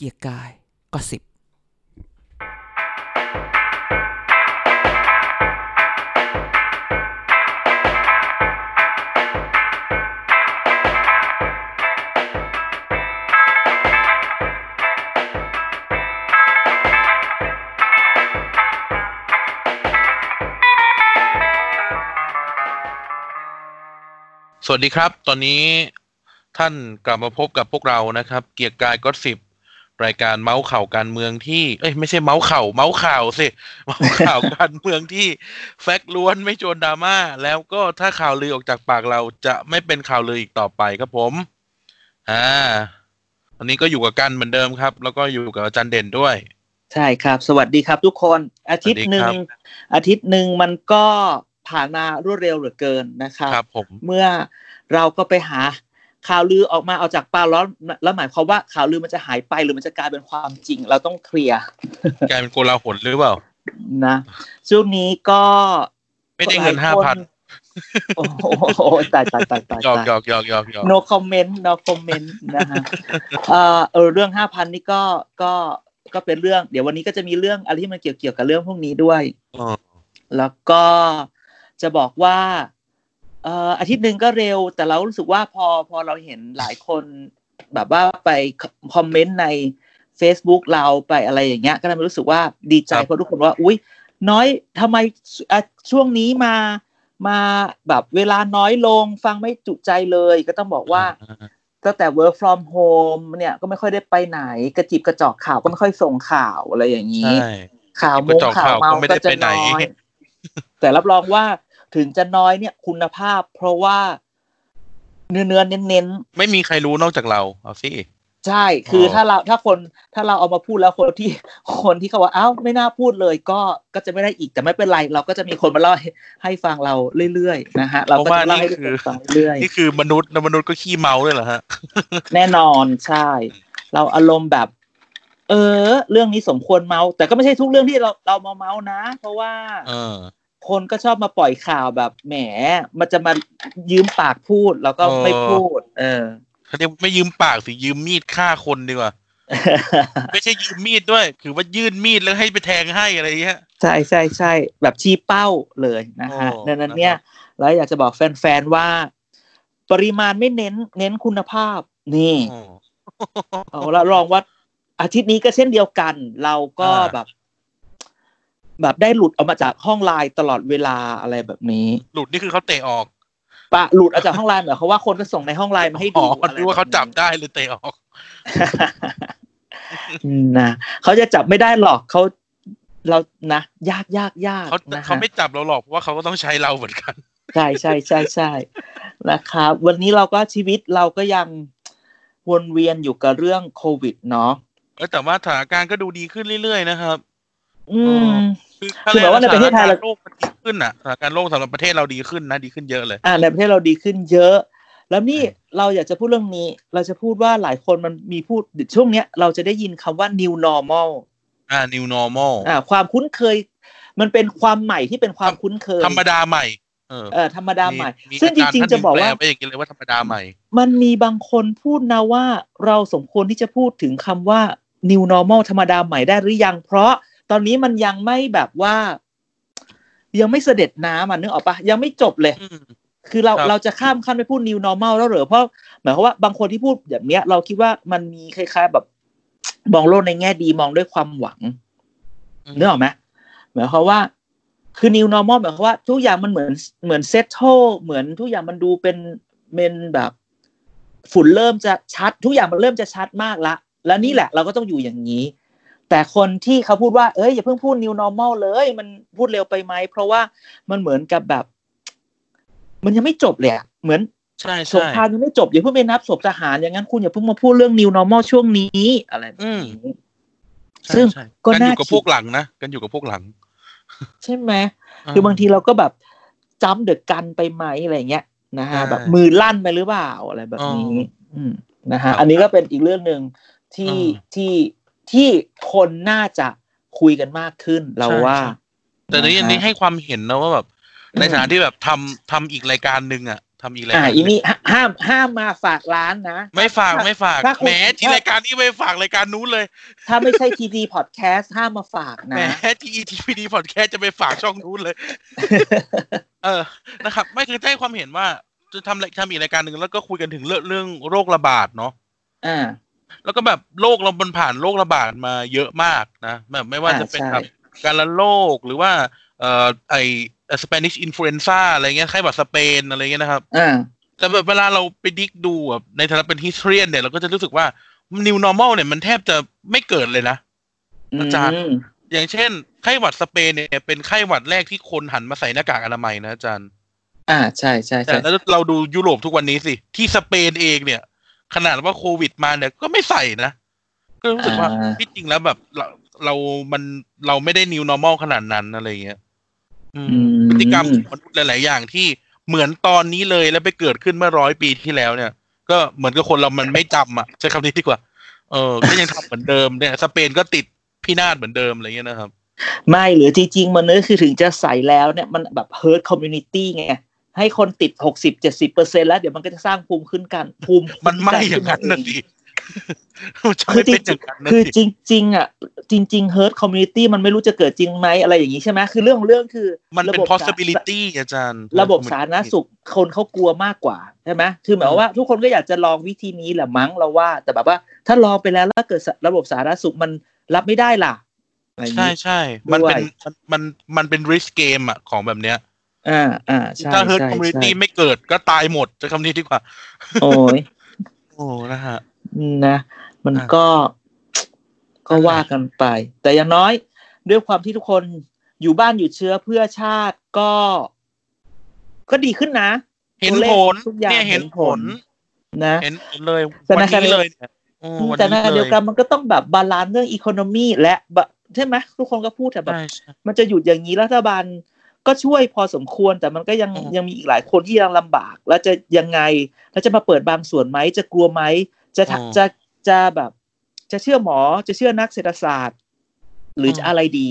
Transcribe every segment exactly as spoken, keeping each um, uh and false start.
เกียร์กายก็สิบสวัสดีครับตอนนี้ท่านกลับมาพบกับพวกเรานะครับเกียร์กายก็สิบรายการเมาส์ข่าวการเมืองที่เอ้ยไม่ใช่เมาส์ข่าวเมาส์ข่าวสิเมาส์ข่าวการเมืองที่แฟกต์ล้วนไม่โจรดราม่าแล้วก็ถ้าข่าวลือออกจากปากเราจะไม่เป็นข่าวลืออีกต่อไปครับผมอ่าวันนี้ก็อยู่กับกันเหมือนเดิมครับแล้วก็อยู่กับอาจารย์เด่นด้วยใช่ครับสวัสดีครับทุกคนอาทิตย์นึงอาทิตย์นึงมันก็ผ่านมารวดเร็วเหลือเกินนะครับครับผมเมื่อเราก็ไปหาข่าวลือออกมาเอาจากปากแล้วแล้วหมายความว่าข่าวลือมันจะหายไปหรือมันจะกลายเป็นความจริงเราต้องเคลียร์กลายเป็นโกลาหลหรือเปล่านะช่วงนี้ก็ไม่ได้เงิน ห้าพัน โอ้โหตายๆๆๆยอกๆๆๆ no comment no comment นะฮะเอ่อเออเรื่อง ห้าพัน นี่ก็ก็ก็เป็นเรื่องเดี๋ยววันนี้ก็จะมีเรื่องอะไรที่มันเกี่ยวๆกับเรื่องพวกนี้ด้วยอ๋อแล้วก็จะบอกว่าเอ่ออาทิตย์นึงก็เร็วแต่เรารู้สึกว่าพอพอเราเห็นหลายคนแบบว่าไปคอมเมนต์ใน Facebook เราไปอะไรอย่างเงี้ยก็ทำให้รู้สึกว่าดีใจเพราะทุกคนว่าอุ๊ยน้อยทำไมช่วงนี้มามาแบบเวลาน้อยลงฟังไม่จุใจเลยก็ต้องบอกว่าตั้งแต่ work from home เนี่ยก็ไม่ค่อยได้ไปไหนกระจิบกระจอกข่าวก็ไม่ค่อยส่งข่าวอะไรอย่างงี้ข่าวมงข่าวเมาก็ไม่ได้ไปไหนแต่รับรองว่าถึงจะน้อยเนี่ยคุณภาพเพราะว่าเนื้อเนื้อเน้นเน้นไม่มีใครรู้นอกจากเราเอาสิใช่คือถ้าเราถ้าคนถ้าเราเอามาพูดแล้วคนที่คนที่เขาว่าอ้าวไม่น่าพูดเลยก็ก็จะไม่ได้อีกแต่ไม่เป็นไรเราก็จะมีคนมาเล่าให้ฟังเราเรื่อยๆนะฮะเราก็จะเล่าให้ฟังเรื่อยๆนี่คือมนุษย์มนุษย์ก็ขี้เมาด้วยเหรอฮะแน่นอนใช่เราอารมณ์แบบเออเรื่องนี้สมควรเมาแต่ก็ไม่ใช่ทุกเรื่องที่เราเรามาเมานะเพราะว่าคนก็ชอบมาปล่อยข่าวแบบแหมมันจะมายืมปากพูดแล้วก็ไม่พูดเออเขาเรียกไม่ยืมปากสิยืมมีดฆ่าคนดีกว่า ไม่ใช่ยืมมีดด้วยคือว่ายื่นมีดแล้วให้ไปแทงให้อะไรเงี้ยใช่ใช่ใช่แบบชี้เป้าเลยนะฮะดังนั้นเนี่ยแล้วอยากจะบอกแฟนๆว่าปริมาณไม่เน้นเน้นคุณภาพนี่เอาละลองว่าอาทิตย์นี้ก็เช่นเดียวกันเราก็แบบแบบได้หลุดออกมาจากห้องไลน์ตลอดเวลาอะไรแบบนี้หลุดนี่คือเขาเตะออกปะหลุดออกจากห้องไลน์เหรอเขาว่าคนก็ส่งในห้องไลน์มาให้ดูอะไรว่าเขาจับได้หรือเตะออกนะเขาจะจับไม่ได้หรอกเขาเรานะยากยากยากเขาเขาไม่จับเราหรอกเพราะว่าเขาก็ต้องใช้เราเหมือนกันใช่ใช่ใช่ใช่นะครับวันนี้เราก็ชีวิตเราก็ยังวนเวียนอยู่กับเรื่องโควิดเนาะแต่ว่าสถานการณ์ก็ดูดีขึ้นเรื่อยๆนะครับอืมคือแบบว่าในประเทศไทยเราโลกมันดีขึ้นอ่ะสถานการณ์โลกสำหรับประเทศเราดีขึ้นนะดีขึ้นเยอะเลยอ่าในประเทศเราดีขึ้นเยอะแล้วนี่เราอยากจะพูดเรื่องนี้เราจะพูดว่าหลายคนมันมีพูดช่วงเนี้ยเราจะได้ยินคำว่า new normal อ่า new normal อ่าความคุ้นเคยมันเป็นความใหม่ที่เป็นความคุ้นเคยธรรมดาใหม่เออเออธรรมดาใหม่ซึ่งจริงๆจะบอกว่าไม่อย่างนี้เลยว่าธรรมดาใหม่มันมีบางคนพูดนะว่าเราสมควรที่จะพูดถึงคำว่า new normal ธรรมดาใหม่ได้หรือยังเพราะตอนนี้มันยังไม่แบบว่ายังไม่เสด็จน้ำอ่ะนึกออกปะยังไม่จบเลยคือเราเราจะข้ามขั้นไปพูด new normal แล้วเหรอเพราะหมายความว่าบางคนที่พูดแบบเนี้ยเราคิดว่ามันมีคล้ายๆแบบมองโลกในแง่ดีมองด้วยความหวังนึกออกไหมหมายความว่าคือ new normal หมายความว่าทุกอย่างมันเหมือนเหมือน settle เหมือนทุกอย่างมันดูเป็นเป็นแบบฝุ่นเริ่มจะชัดทุกอย่างมันเริ่มจะชัดมากละแล้วนี่แหละเราก็ต้องอยู่อย่างนี้แต่คนที่เขาพูดว่าเอ้ยอย่าเพิ่งพูด new normal เลยมันพูดเร็วไปไหมเพราะว่ามันเหมือนกับแบบมันยังไม่จบเลยอ่ะเหมือนสงครามยังไม่จบอย่าเพิ่งไปนับศพทหารอย่างนั้นคุณอย่าเพิ่งมาพูดเรื่อง new normal ช่วงนี้อะไรอืมซึ่งก็น่าอยู่กับพวกหลังนะกันอยู่กับพวกหลังใช่ไหมคือบางทีเราก็แบบจ้ำเดือดกันไปไหมอะไรเงี้ยนะฮะแบบมือลั่นไปหรือเปล่าอะไรแบบนี้นะฮะอันนี้ก็เป็นอีกเรื่องนึงที่ที่ที่คนน่าจะคุยกันมากขึ้นเราว่าแต่ในนี้ให้ความเห็นนะว่าแบบในฐานะที่แบบทำทำอีกรายการนึงอ่ะ ทำอีกแล้วอ่าอีนี่ห้ามห้ามมาฝากร้านนะไม่ฝากไม่ฝากแหมทีรายการนี้ไม่ฝากรายการนู้นเลยถ้าไม่ใช่ ที ดี Podcast ห้ามมาฝากนะแหมที่ ที ดี Podcast จะไปฝากช่องนู้นเลยเออนะครับไม่คือได้ความเห็นว่าจะทำทำอีกรายการหนึ่งแล้วก็คุยกันถึงเรื่องเรื่องโรคระบาดเนาะอ่าแล้วก็แบบโลกเราบนผ่านโรคระบาดมาเยอะมากนะแบบไม่ว่าจะเป็นแบบการละโรคหรือว่าเอ่อไอสเปนิชอินฟลูเอนซ่าอะไรเงี้ยไข้หวัดสเปนอะไรเงี้ยนะครับแต่แบบเวลาเราไปดิกดูแบบในฐานะเป็นฮิสเทเรียนเนี่ยเราก็จะรู้สึกว่า new normal เนี่ยมันแทบจะไม่เกิดเลยนะอาจารย์อย่างเช่นไข้หวัดสเปนเนี่ยเป็นไข้หวัดแรกที่คนหันมาใส่หน้ากากอนามัยนะอาจารย์อ่าใช่ใช่แต่แล้วเราดูยุโรปทุกวันนี้สิที่สเปนเองเนี่ยขนาดว่าโควิดมาเนี่ยก็ไม่ใส่นะก็รู้สึกว่าที่จริงแล้วแบบเราเรามันเราไม่ได้ new normal ขนาดนั้นอะไรเงี้ยพฤติกรรมของมนุษย์หลายๆอย่างที่เหมือนตอนนี้เลยแล้วไปเกิดขึ้นเมื่อร้อยปีที่แล้วเนี่ยก็เหมือนกับคนเรามันไม่จำอ่ะใช้คำนี้ดีกว่าเออก็ยังทำเหมือนเดิมเนี่ยสเปนก็ติดพินาศเหมือนเดิมอะไรเงี้ยนะครับไม่หรือจริงๆมันเนื้อคือถึงจะใส่แล้วเนี่ยมันแบบ herd community ไงให้คนติด หกสิบถึงเจ็ดสิบเปอร์เซ็นต์ แล้วเดี๋ยวมันก็จะสร้างภูมิขึ้นกันภูมิมันไม่อย่างนั้นน่ะดิคือจริงคือจริงๆอ่ะจริงๆ herd community มันไม่รู้จะเกิดจริงไหมอะไรอย่างนี้ใช่ไหมคือเรื่องเรื่องคือมันเป็น possibility อาจารย์ระบบสาธารณสุขคนเขากลัวมากกว่าใช่ไหมคือหมายว่าทุกคนก็อยากจะลองวิธีนี้แหละมั้งเราว่าแต่แบบว่าถ้าลองไปแล้วแล้วเกิดระบบสาธารณสุขมันรับไม่ได้ล่ะใช่ใช่มันเป็นมันมันเป็น risk game อ่ะของแบบเนี้ยอ่าอ่าใช่ถ้า herd community ไม่เกิดก็ตายหมดจะคำนี้ดีกว่าโอ้ยโอ้นะฮะนะมันก็ก็ว่ากันไปแต่อย่างน้อยด้วยความที่ทุกคนอยู่บ้านอยู่เชื้อเพื่อชาติก็ก็ดีขึ้นนะเห็นผลเนี่ยเห็นผลนะเห็นเลยวันนี้เลยแต่ในเดียวกันมันก็ต้องแบบบาลานซ์เรื่องอีโคโนมีและใช่ไหมทุกคนก็พูดแต่แบบมันจะหยุดอย่างนี้รัฐบาลก็ช่วยพอสมควรแต่มันก็ยังยังมีอีกหลายคนที่ยังลำบากแล้วจะยังไงแล้วจะมาเปิดบางส่วนไหมจะกลัวไหมจะจะจะแบบจะเชื่อหมอจะเชื่อนักเศรษฐศาสตร์หรือจะอะไรดี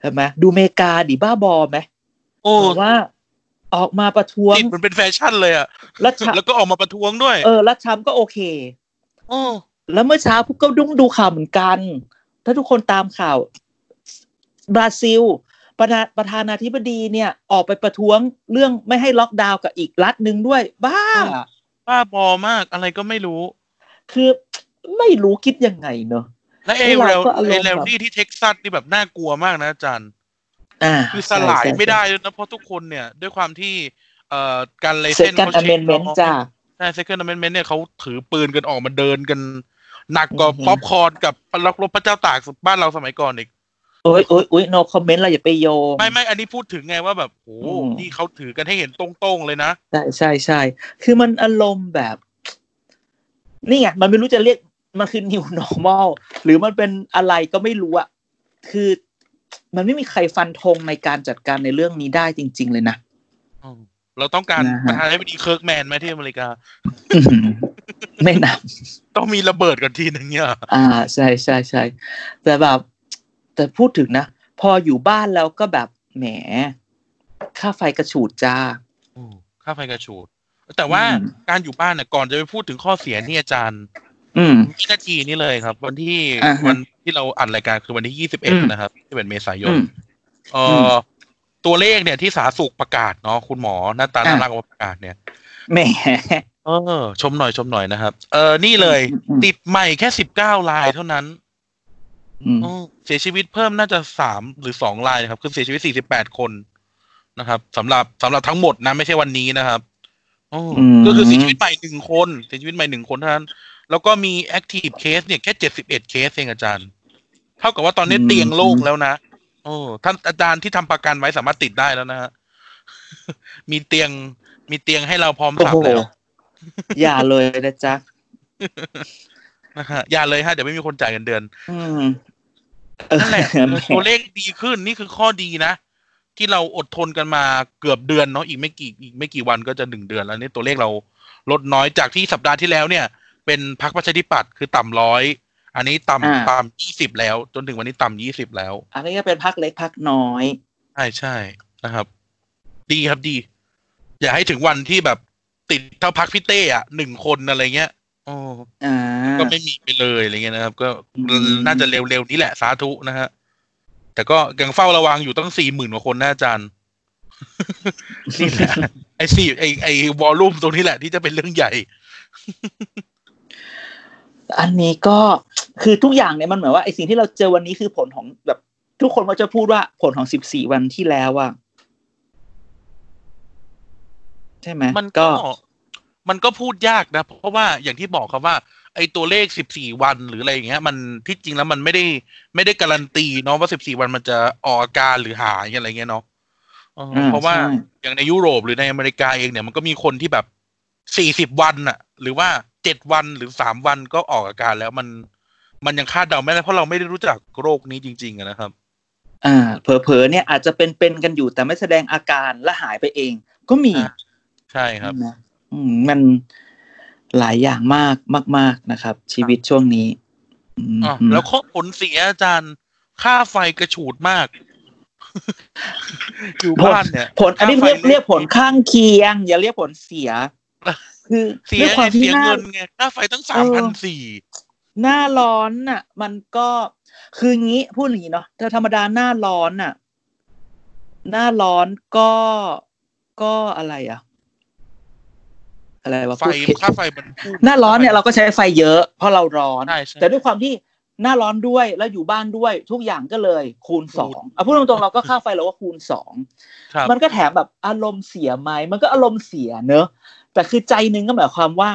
ใช่ไหมดูเมกาดิบ้าบอไหมโอ้ว่าออกมาประท้วงมันเป็นแฟชั่นเลยอ่ะแล้วแล้วก็ออกมาประท้วงด้วยเออแล้วช้ำก็โอเคโอ้แล้วเมื่อเช้าพวกก็ดุ้งดูข่าวเหมือนกันถ้าทุกคนตามข่าวบราซิลประธานาธิบดีเนี่ยออกไปประท้วงเรื่องไม่ให้ล็อกดาวน์กับอีกรัฐนึงด้วยบ้าบ้าบอมากอะไรก็ไม่รู้คือไม่รู้คิดยังไงเนาะและไอ้เรลไอ้เรลลี่ที่เท็กซัสนี่แบบน่ากลัวมากนะอาจารย์คือสลายไม่ได้เลยนะเพราะทุกคนเนี่ยด้วยความที่เอ่อการไลเซนส์เขาเช็คจ้ะใช่เซคันด์อเมนเมนต์เนี่ยเขาถือปืนกันออกมาเดินกันหนักกว่าป๊อปคอร์นกับล็อกรบพระเจ้าตากบ้านเราสมัยก่อนอีกโอ้ยโอ้ยโอ้ย no comment เราอย่าไปโยงไม่ไม่อันนี้พูดถึงไงว่าแบบโอ้ที่เขาถือกันให้เห็นตรงๆเลยนะใช่ใช่ใช่คือมันอารมณ์แบบนี่ไงมันไม่รู้จะเรียกมันคือ new normal หรือมันเป็นอะไรก็ไม่รู้อะคือมันไม่มีใครฟันธงในการจัดการในเรื่องนี้ได้จริงๆเลยนะเราต้องการประธานาธิบดีเคิร์กแมนไหมที่อเมริกา ไม่นำต้องมีระเบิดก่อนทีนึงเนี่ยอ่าใช่ใช่ใช่แต่แบบแต่พูดถึงนะพออยู่บ้านแล้วก็แบบแหมค่าไฟกระฉูดจ้าค่าไฟกระฉูดแต่ว่าการอยู่บ้านเนี่ยก่อนจะไปพูดถึงข้อเสียนี่อาจารย์วินาทีนี้เลยครับวันที่วันที่เราอัดรายการคือวันที่ยี่สิบเอ็ดนะครับยี่สิบเอ็ดเมษายนเอ่อตัวเลขเนี่ยที่สาธารณสุขประกาศเนาะคุณหมอหน้าตาน่ารักออกประกาศเนี่ยแหมเออชมหน่อยชมหน่อยนะครับเออนี่เลยติดใหม่แค่สิบเก้ารายเท่านั้นเสียชีวิตเพิ่มน่าจะสามหรือสองรายนะครับคือเสียชีวิตสี่สิบแปดคนนะครับสำหรับสำหรับทั้งหมดนะไม่ใช่วันนี้นะครับก็คือเสียชีวิตใหม่หนึ่งคนเสียชีวิตใหม่หนึ่งคนเท่านั้นแล้วก็มี active case เนี่ยแค่เจ็ดสิบเอ็ดเคสเองอาจารย์เท่ากับว่าตอนนี้เตียงโล่งแล้วนะโอ้ท่านอาจารย์ที่ทำประกันไว้สามารถติดได้แล้วนะฮะมีเตียงมีเตียงให้เราพร้อมสับแล้วอย่าเลยนะจ๊ะอย่าเลยฮะเดี๋ยวไม่มีคนจ่ายเงินเดือนนั่นแหละตัวเลขดีขึ้นนี่คือข้อดีนะที่เราอดทนกันมาเกือบเดือนเนาะอีกไม่กี่อีกไม่กี่วันก็จะหนึ่งเดือนแล้วนี่ตัวเลขเราลดน้อยจากที่สัปดาห์ที่แล้วเนี่ยเป็นพรรคประชาธิปัตย์คือต่ำร้อยอันนี้ต่ำต่ำยี่สิบแล้วจนถึงวันนี้ต่ำยี่สิบแล้วอันนี้ก็เป็นพรรคเล็กพรรคน้อยใช่ใช่นะครับดีครับดีอย่าให้ถึงวันที่แบบ ติดเท่าพักพี่เต้อ่ะหนึ่งคนอะไรเงี้ยโอ้อ่าก็ไม่มีไปเลยอะไรเงี้ยนะครับก็น่าจะเร็วๆนี้แหละสาธุนะฮะแต่ก็ยังเฝ้าระวังอยู่ตั้ง สี่หมื่น กว่าคนนะอาจารย์นี่แหละไอ้สี่ไอ้ไอ้วอลลุ่มตรงนี้แหละที่จะเป็นเรื่องใหญ่อันนี้ก็คือทุกอย่างเนี่ยมันเหมือนว่าไอ้สิ่งที่เราเจอวันนี้คือผลของแบบทุกคนก็จะพูดว่าผลของสิบสี่วันที่แล้วอ่ะใช่ไหมมันก็มันก็พูดยากนะเพราะว่าอย่างที่บอกครับว่าไอ้ตัวเลขสิบสี่วันหรืออะไรอย่างเงี้ยมันที่จริงแล้วมันไม่ได้ไม่ได้การันตีเนาะว่าสิบสี่วันมันจะออกอาการหรือหายอะไรเงี้ยเนาะเพราะว่าอย่างในยุโรปหรือในอเมริกาเองเนี่ยมันก็มีคนที่แบบสี่สิบวันน่ะหรือว่าเจ็ดวันหรือสามวันก็ออกอาการแล้วมันมันยังคาดเดาไม่ได้เพราะเราไม่ได้รู้จักโรคนี้จริงๆนะครับอ่าเผลอๆเนี่ยอาจจะเป็นเป็นกันอยู่แต่ไม่แสดงอาการและหายไปเองก็มีใช่ครับอืมมันหลายอย่างมากมากๆนะครับชีวิตช่วงนี้อ๋อแล้วข้อผลเสียอาจารย์ค่าไฟกระฉูดมากอยู่บ้านเนี่ยผลอันนี้เรียกเรียกผลข้างเคียงอย่าเรียกผลเสียคือเสียความที่เงินไงค่าไฟตั้ง สามพันสี่ร้อย หน้าร้อนน่ะมันก็คืองี้พูดอย่างงี้เนาะถ้าธรรมดาหน้าร้อนน่ะหน้าร้อนก็ก็อะไรอ่ะอะไรวะไฟค่าไฟมันหน้าร้อนเนี่ยเราก็ใช้ไฟเยอะเพราะเราร้อนแต่ด้วยความที่หน้าร้อนด้วยแล้วอยู่บ้านด้วยทุกอย่างก็เลยคูณสองอ่ะพูดตรงๆเราก็ค่าไฟเราก็คูณสองมันก็แถมแบบอารมณ์เสียไหมมันก็อารมณ์เสียเนอะแต่คือใจนึงก็หมายความว่า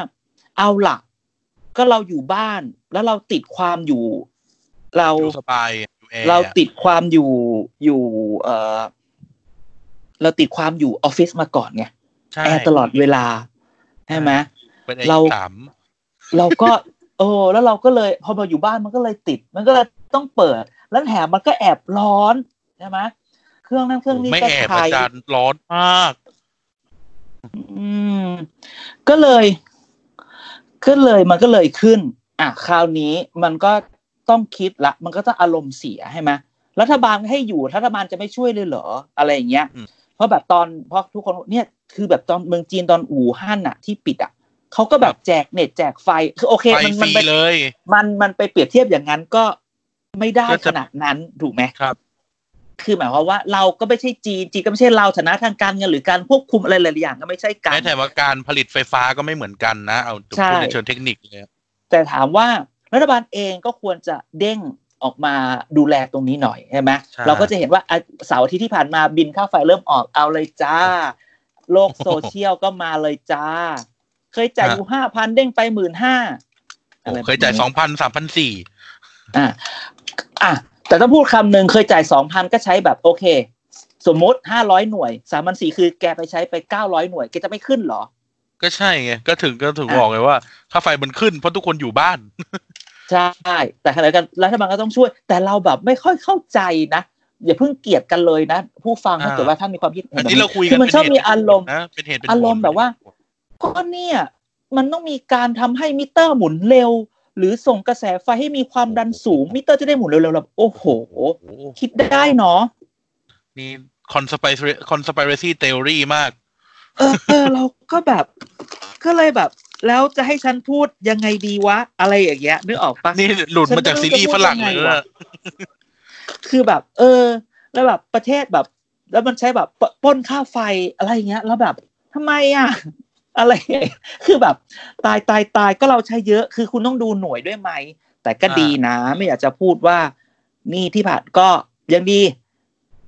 เอาล่ะก็เราอยู่บ้านแล้วเราติดความอยู่เราสบายเราติดความอยู่อยู่เออเราติดความอยู่ออฟฟิศมาก่อนไงแอร์ตลอดเวลาใช่ไหมเราเราก็โอ้แล้วเราก็เลยพอมาอยู่บ้านมันก็เลยติดมันก็เลยต้องเปิดแล้วแถมมันก็แอบร้อนใช่ไหมเครื่องนั้นเครื่องนี้ก็แอบอาจารย์ร้อนมากอืมก็เลยก็เลยมันก็เลยขึ้นอ่ะคราวนี้มันก็ต้องคิดละมันก็จะอารมณ์เสียใช่ไหมรัฐบาลให้อยู่รัฐบาลจะไม่ช่วยเลยเหรออะไรอย่างเงี้ยเพราะแบบตอนเพราะทุกคนเนี่ยคือแบบตอนเมืองจีนตอนอู่ฮั่นน่ะที่ปิดอ่ะเขาก็แบบแจกเน็ตแจกไฟคือโอเคมันมันไปเลยมันมันไปเปรียบเทียบอย่างนั้นก็ไม่ได้ขนาดนั้นถูกไหมครับคือหมายความว่าเราก็ไม่ใช่จีนจีนก็ไม่ใช่เราฐานะทางการเงินหรือการควบคุมอะไรหลายอย่างก็ไม่ใช่กันแต่ว่าการผลิตไฟฟ้าก็ไม่เหมือนกันนะเอาพูดในเชิงเทคนิคเลยแต่ถามว่ารัฐบาลเองก็ควรจะเด้งออกมาดูแลตรงนี้หน่อยใช่ไหมเราก็จะเห็นว่าเสาร์อาทิตย์ที่ผ่านมาบินค่าไฟเริ่มออกเอาเลยจ้าโลกโซเชียลก็มาเลยจ้าเคยจ่ายอยู่ ห้าพัน เด้งไป หนึ่งหมื่นห้าพัน อะไรเคยจ่าย สองพัน สามพันสี่ร้อย อ่ะอ่ะแต่ถ้าพูดคำหนึ่งเคยจ่าย สองพัน ก็ใช้แบบโอเคสมมติห้าร้อยหน่วย สามพันสี่ร้อย คือแกไปใช้ไปเก้าร้อยหน่วยแกจะไม่ขึ้นหรอก็ใช่ไงก็ถึงก็ถึงบอกเลยว่าค่าไฟมันขึ้นเพราะทุกคนอยู่บ้านใช่แต่ขณะเดียวกันรัฐบาลก็ต้องช่วยแต่เราแบบไม่ค่อยเข้าใจนะอย่าเพิ่งเกลียดกันเลยนะผู้ฟังถ้าเกิดว่าท่านมีความคิดเห็นแบบนี้คือมันชอบมีอารมณ์อารมณ์แบบว่าก็เนี่ยมันต้องมีการทำให้มิเตอร์หมุนเร็วหรือส่งกระแสไฟให้มีความดันสูงมิเตอร์จะได้หมุนเร็วๆแบบโอ้โหคิดได้เนาะนี่ conspiracy conspiracy theory มากเออเออเราก็แบบก็เลยแบบแล้วจะให้ฉันพูดยังไงดีวะอะไรอย่างเงี้ยนึกออกปะนี่หลุดมาจากซีรีส์ฝรั่งเลยว่ะคือแบบเออแล้วแบบประเทศแบบแล้วมันใช้แบบปล้นค่าไฟอะไรอย่างเงี้ยแล้วแบบทำไมอ่ะอะไรคือแบบตายตายตายก็เราใช้เยอะคือคุณต้องดูหน่วยด้วยไหมแต่ก็ดีนะไม่อยากจะพูดว่านี่ที่ผ่านก็ยังดี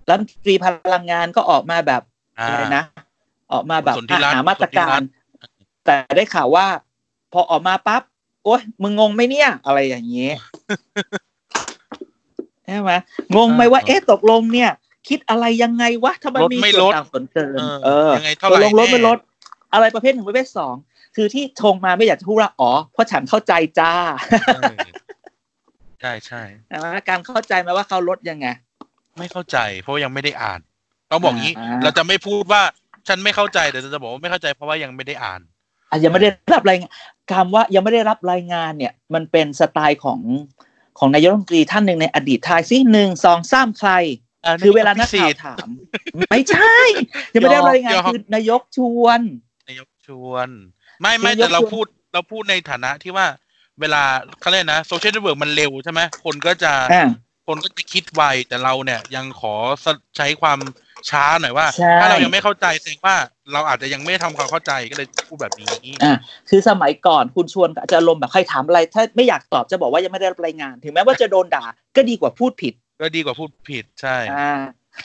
รัฐมนตรีพลังงานก็ออกมาแบบอะไรนะออกมาแบบหามาตรการแต่ได้ข่าวว่าพอออกมาปั๊บโอ๊ยมึงงงไหมเนี่ยอะไรอย่างนี้ใช่ไหมงงไหมว่าเอ๊ะตกลงเนี่ยคิดอะไรยังไงวะทำไมมีส่วนต่างส่วนเกินเออตกลงลดไม่ลดอะไรประเภทหนึ่งประเภทสองคือที่ชงมาไม่อยากจะพูดว่าอ๋อเพราะฉันเข้าใจจ้าใช่ใช่แต่ว่าการเข้าใจไหมว่าเขาลดยังไงไม่เข้าใจเพราะยังไม่ได้อ่านต้องบอกงี้เราจะไม่พูดว่าฉันไม่เข้าใจแต่จะบอกว่าไม่เข้าใจเพราะว่ายังไม่ได้อ่านอ่ะยังไม่ได้รับรายงานคำว่ายังไม่ได้รับรายงานเนี่ยมันเป็นสไตล์ของของนายกรัฐมนตรีท่านหนึ่งในอดีตทายซิหนึ่งสองสามใครคือเวลานักข่าวถามไม่ใช่ยังไม่ได้รายงานคือนายกชวนนายก ชวนไม่ไม่แต่เราพูดเราพูดในฐานะที่ว่าเวลาเขาเรียกนะโซเชียลเน็ตเวิร์กมันเร็วใช่ไหมคนก็จะคนก็จะคิดไวแต่เราเนี่ยยังขอใช้ความช้าหน่อยว่าถ้าเรายังไม่เข้าใจแสดงว่าเราอาจจะยังไม่ทำความเข้าใจก็เลยพูดแบบนี้อ่าคือสมัยก่อนคุณชวนจะลมแบบใครถามอะไรถ้าไม่อยากตอบจะบอกว่ายังไม่ได้รับรายงานถึงแม้ว่าจะโดนด่าก็ดีกว่าพูดผิดก็ดีกว่าพูดผิดใช่อ่า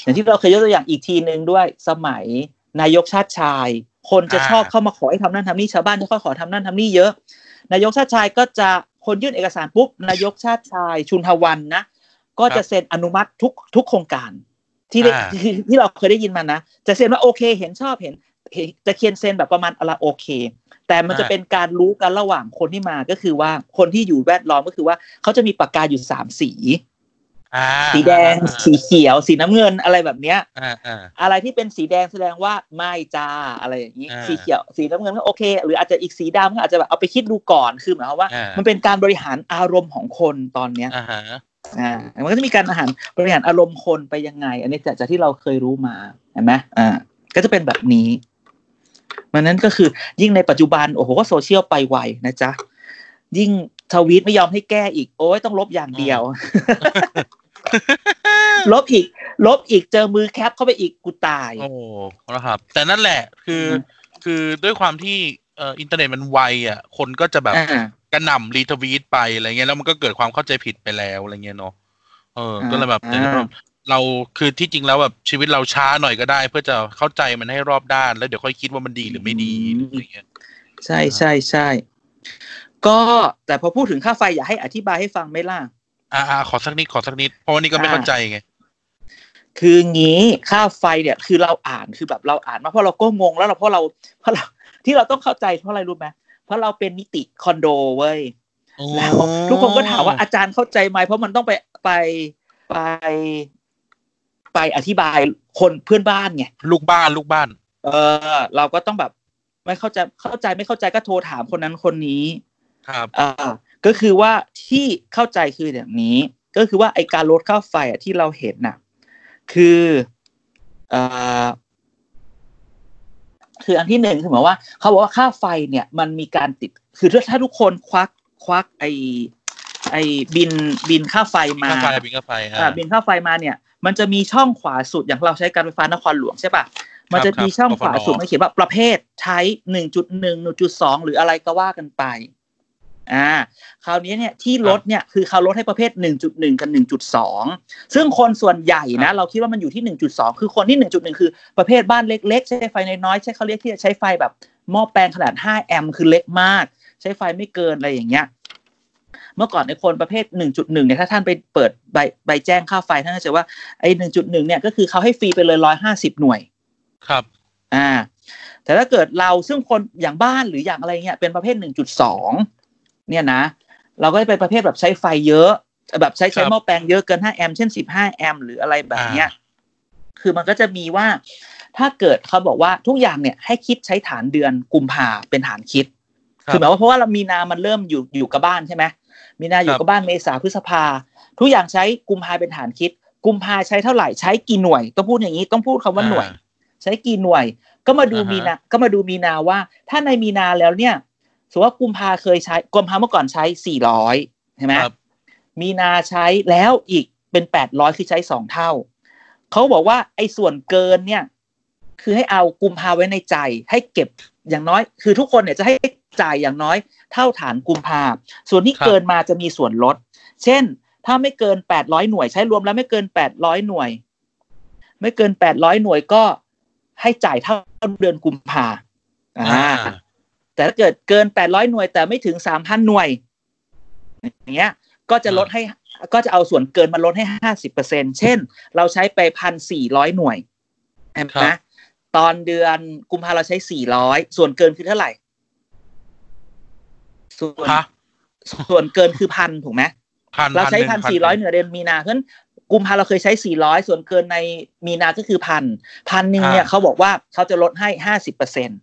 อย่างที่เราเคยยกตัวอย่างอีกทีนึงด้วยสมัยนายกชาติชายคนจะชอบเข้ามาขอให้ทำนั่นทำนี่ชาวบ้านจะขอขอทำนั่นทำนี่เยอะนายกชาติชายก็จะคนยื่นเอกสารปุ๊บนายกชาติชายชุนทวันนะก็จะเซ็นอนุมัติทุกทุกโครงการที่ที่เราเคยได้ยินมานะจะเซ็นว่าโอเคเห็นชอบเห็นจะเขียนเซ็นแบบประมาณอะไรโอเคแต่มันจะเป็นการรู้กันระหว่างคนที่มาก็คือว่าคนที่อยู่แวดล้อมก็คือว่าเขาจะมีปากกาอยู่สามสีสีแดงสีเขียวสีน้ำเงินอะไรแบบเนี้ยอะไรที่เป็นสีแดงแสดงว่าไม่จ้าอะไรอย่างนี้สีเขียวสีน้ำเงินก็โอเคหรืออาจจะอีกสีดำก็อาจจะแบบเอาไปคิดดูก่อนคือหมายความว่ามันเป็นการบริหารอารมณ์ของคนตอนเนี้ยอ่ามันก็จะมีการอาหารบริหารอารมณ์คนไปยังไงอันนี้จากที่เราเคยรู้มาเห็นไหมอ่าก็จะเป็นแบบนี้มันนั้นก็คือยิ่งในปัจจุบันโอ้โหก็โซเชียลไปไวนะจ๊ะยิ่งทวีตไม่ยอมให้แก้อีกโอ้ยต้องลบอย่างเดียว ลบอีกลบอีกเจอมือแคปเข้าไปอีกกูตายโอ้นะครับแต่นั่นแหละคือคือด้วยความที่เอ่ออินเทอร์เน็ตมันไวอ่ะคนก็จะแบบกระหน่ำรีทวีตไปอะไรเงี้ยแล้วมันก็เกิดความเข้าใจผิดไปแล้วอะไรเงี้ยเนาะเออก็เลยแบบเราคือที่จริงแล้วแบบชีวิตเราช้าหน่อยก็ได้เพื่อจะเข้าใจมันให้รอบด้านแล้วเดี๋ยวค่อยคิดว่ามันดีหรือไม่ดีอะไรเงี้ยใช่ใช่ใช่ก็แต่พอพูดถึงค่าไฟอยากให้อธิบายให้ฟังไหมล่ะอ่าขอสักนิดขอสักนิดเพราะวันนี้ก็ไม่เข้าใจไงคืองี้ค่าไฟเนี่ยคือเราอ่านคือแบบเราอ่านมาเพราะเราก็งงแล้วเราเพราะเราเพราะเราที่เราต้องเข้าใจเพราะอะไรรู้ไหมเพราะเราเป็นนิติคอนโดเว้ยแล้วทุกคนก็ถามว่าอาจารย์เข้าใจไหมเพราะมันต้องไปไปไปไปอธิบายคนเพื่อนบ้านไงลูกบ้านลูกบ้านเออเราก็ต้องแบบไม่เข้าใจเข้าใจไม่เข้าใจก็โทรถามคนนั้นคนนี้ครับอ่าก็คือว่าที่เข้าใจคืออย่างนี้ก็คือว่าไอ้การลดค่าไฟอ่ะที่เราเห็นน่ะคือเอ่อคืออันที่หนึ่งคือหมายว่าเขาบอกว่าค่าไฟเนี่ยมันมีการติดคือถ้าทุกคนควักควักไอไอบินบินค่าไฟมาบินค่าไฟอ่าบินค่าไฟมาเนี่ยมันจะมีช่องขวาสุดอย่างเราใช้การไฟฟ้านครหลวงใช่ป่ะมันจะมีช่องขวาสุดมันเขียนว่าประเภทใช้ หนึ่งจุดหนึ่ง หนึ่งจุดสอง หรืออะไรก็ว่ากันไปอ่าคราวนี้เนี่ยที่ลดเนี่ยคือเขาลดให้ประเภท หนึ่งจุดหนึ่ง กับ หนึ่งจุดสอง ซึ่งคนส่วนใหญ่นะเราคิดว่ามันอยู่ที่ หนึ่งจุดสอง คือคนที่ หนึ่งจุดหนึ่ง คือประเภทบ้านเล็กๆใช้ไฟน้อยๆใช้เขาเรียกที่จะใช้ไฟแบบหม้อแปลงขนาดห้าแอมป์คือเล็กมากใช้ไฟไม่เกินอะไรอย่างเงี้ยเมื่อก่อนในคนประเภท หนึ่งจุดหนึ่ง เนี่ยถ้าท่านไปเปิดใบใบแจ้งค่าไฟท่านก็จะว่าไอ้ หนึ่งจุดหนึ่ง เนี่ยก็คือเขาให้ฟรีไปเลยหนึ่งร้อยห้าสิบหน่วยครับอ่าแต่ถ้าเกิดเราซึ่งคนอย่างบ้านหรืออย่างอะไรเงี้ยเป็นประเภท หนึ่งจุดสองเนี่ยนะเราก็ไปประเภทแบบใช้ไฟเยอะแบบใช้ใช้หม้อแปลงเยอะเกินห้าแอมป์เช่นสิบห้าแอมป์หรืออะไรแบบเนี้ยคือมันก็จะมีว่าถ้าเกิดเขาบอกว่าทุกอย่างเนี่ยให้คิดใช้ฐานเดือนกุมภาเป็นฐานคิดคือหมายว่าเพราะว่าเรามีนามันเริ่มอยู่อยู่กับบ้านใช่ไหมมีนาอยู่กับบ้านเมษาพฤษภาทุกอย่างใช้กุมภาเป็นฐานคิดกุมภาใช้เท่าไหร่ใช้กี่หน่วยต้องพูดอย่างนี้ต้องพูดคำว่าหน่วยใช้กี่หน่วยก็มาดูมีนาก็มาดูมีนาว่าถ้าในมีนาแล้วเนี่ยสมมติว่ากุมภาเคยใช้กุมภาเมื่อก่อนใช้สี่ร้อยใช่ไหมมีนาใช้แล้วอีกเป็นแปดร้อยคือใช้สองเท่าเขาบอกว่าไอ้ส่วนเกินเนี่ยคือให้เอากุมภาไว้ในใจให้เก็บอย่างน้อยคือทุกคนเนี่ยจะให้จ่ายอย่างน้อยเท่าฐานกุมภาส่วนที่เกินมาจะมีส่วนลดเช่นถ้าไม่เกินแปดร้อยหน่วยใช้รวมแล้วไม่เกินแปดร้อยหน่วยไม่เกินแปดร้อยหน่วยก็ให้จ่ายเท่าเดือนกุมภาอ่าแต่ถ้าเกิดเกินแปดร้อยหน่วยแต่ไม่ถึง สามพัน หน่วยอย่างเงี้ยก็จะลดให้ก็จะเอาส่วนเกินมาลดให้ ห้าสิบเปอร์เซ็นต์ เช่นเราใช้ไป หนึ่งพันสี่ร้อย หน่วยเห็นมั้ยตอนเดือนกุมภาเราใช้สี่ร้อยส่วนเกินคือเท่าไหร่ส่วนส่วนเกินคือ หนึ่งพัน ถูกมั้ยเราใช้ หนึ่งพันสี่ร้อย หน่วยเดือนมีนาเพราะฉะนั้นกุมภาเราเคยใช้สี่ร้อยส่วนเกินในมีนาก็คือ หนึ่งพัน หนึ่งพัน นึงเนี่ยเขาบอกว่าเขาจะลดให้ ห้าสิบเปอร์เซ็นต์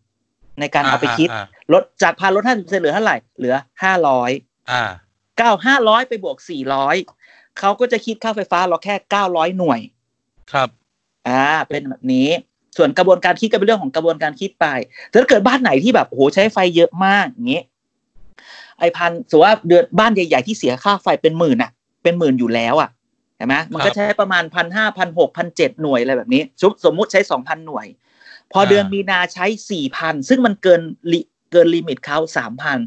ในการเอาไปคิดลดจากพันลด ห้าสิบเปอร์เซ็นต์ เหลือเท่าไหร่เหลือห้าร้อยอ่าเก้า ห้าร้อยไปบวกสี่ร้อยเขาก็จะคิดค่าไฟฟ้าเราแค่เก้าร้อยหน่วยครับอ่าเป็นแบบนี้ ส่วนกระบวนการคิดก็เป็นเรื่องของกระบวนการคิดไปแต่ถ้าเกิดบ้านไหนที่แบบโอ้โหใช้ไฟเยอะมากอย่างเงี้ยไอพันสมมุติว่าเดือนบ้านใหญ่ๆที่เสียค่าไฟเป็นหมื่นอ่ะเป็นหมื่นอยู่แล้วอ่ะใช่ไหมมันก็ใช้ประมาณ หนึ่งพันห้าร้อย หกพัน เจ็ดหน่วยอะไรแบบนี้สมมุติใช้ สองพัน หน่วยพอเดือนมีนาใช้ สี่พัน ซึ่งมันเกินเกินลิมิตเขา สามพัน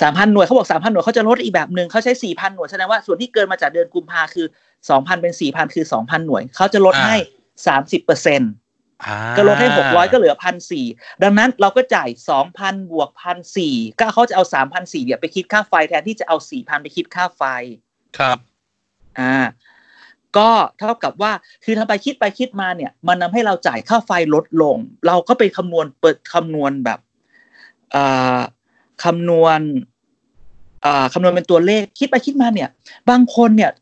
สามพัน หน่วยเขาบอก สามพัน หน่วยเขาจะลดอีกแบบนึงเขาใช้ สี่พัน หน่วยแสดงว่าส่วนที่เกินมาจากเดือนกุมภาคือ สองพัน เป็น สี่พัน คือ สองพัน หน่วยเขาจะลดให้ สามสิบเปอร์เซ็นต์ก็ลดให้หกร้อยก็เหลือ หนึ่งพันสี่ร้อย ดังนั้นเราก็จ่าย สองพัน บวก หนึ่งพันสี่ร้อย ก็เขาจะเอา สามพันสี่ร้อย เนี่ยไปคิดค่าไฟแทนที่จะเอา สี่พัน ไปคิดค่าไฟครับอ่าก็เท่ากับว่าคือทำไปคิดไปคิดมาเนี่ยมันทำให้เราจ่ายค่าไฟลดลงเราก็ไปคำนวณเปิดคำนวณแบบอ่าคำนวณอ่าคำนวณเป็นตัวเลขคิดไปคิดมาเนี่ยบางคนเนี่ย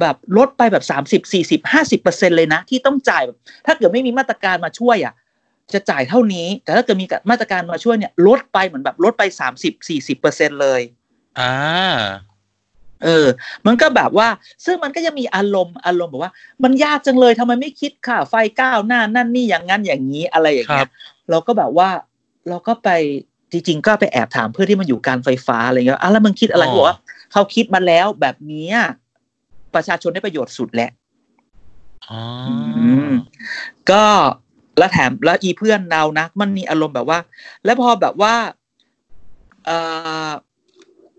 แบบลดไปแบบสามสิบสี่สิบห้าสิบเปอร์เซ็นต์เลยนะที่ต้องจ่ายแบบถ้าเกิดไม่มีมาตรการมาช่วยอ่ะจะจ่ายเท่านี้แต่ถ้าเกิดมีมาตรการมาช่วยเนี่ยลดไปเหมือนแบบลดไปสามสิบสี่สิบเปอร์เซ็นต์เลยอ่าเออมันก็แบบว่าซึ่งมันก็ยังมีอารมณ์อารมณ์แบบว่ามันยากจังเลยทำไมไม่คิดค่าไฟก้าวหน้านั่นนี่อย่างนั้นอย่างนี้อะไรอย่างเงี้ยเราก็แบบว่าเราก็ไปจริงๆก็ไปแอบถามเพื่อนที่มันอยู่การไฟฟ้าอะไรเงี้ยอ่ะแล้วมึงคิดอะไรเขาบอกว่าเขาคิดมาแล้วแบบนี้ประชาชนได้ประโยชน์สุดแหละอ๋อก็แล้วแถมแล้วอีเพื่อนเรานะมันมีอารมณ์แบบว่าแล้วพอแบบว่าเอ่อ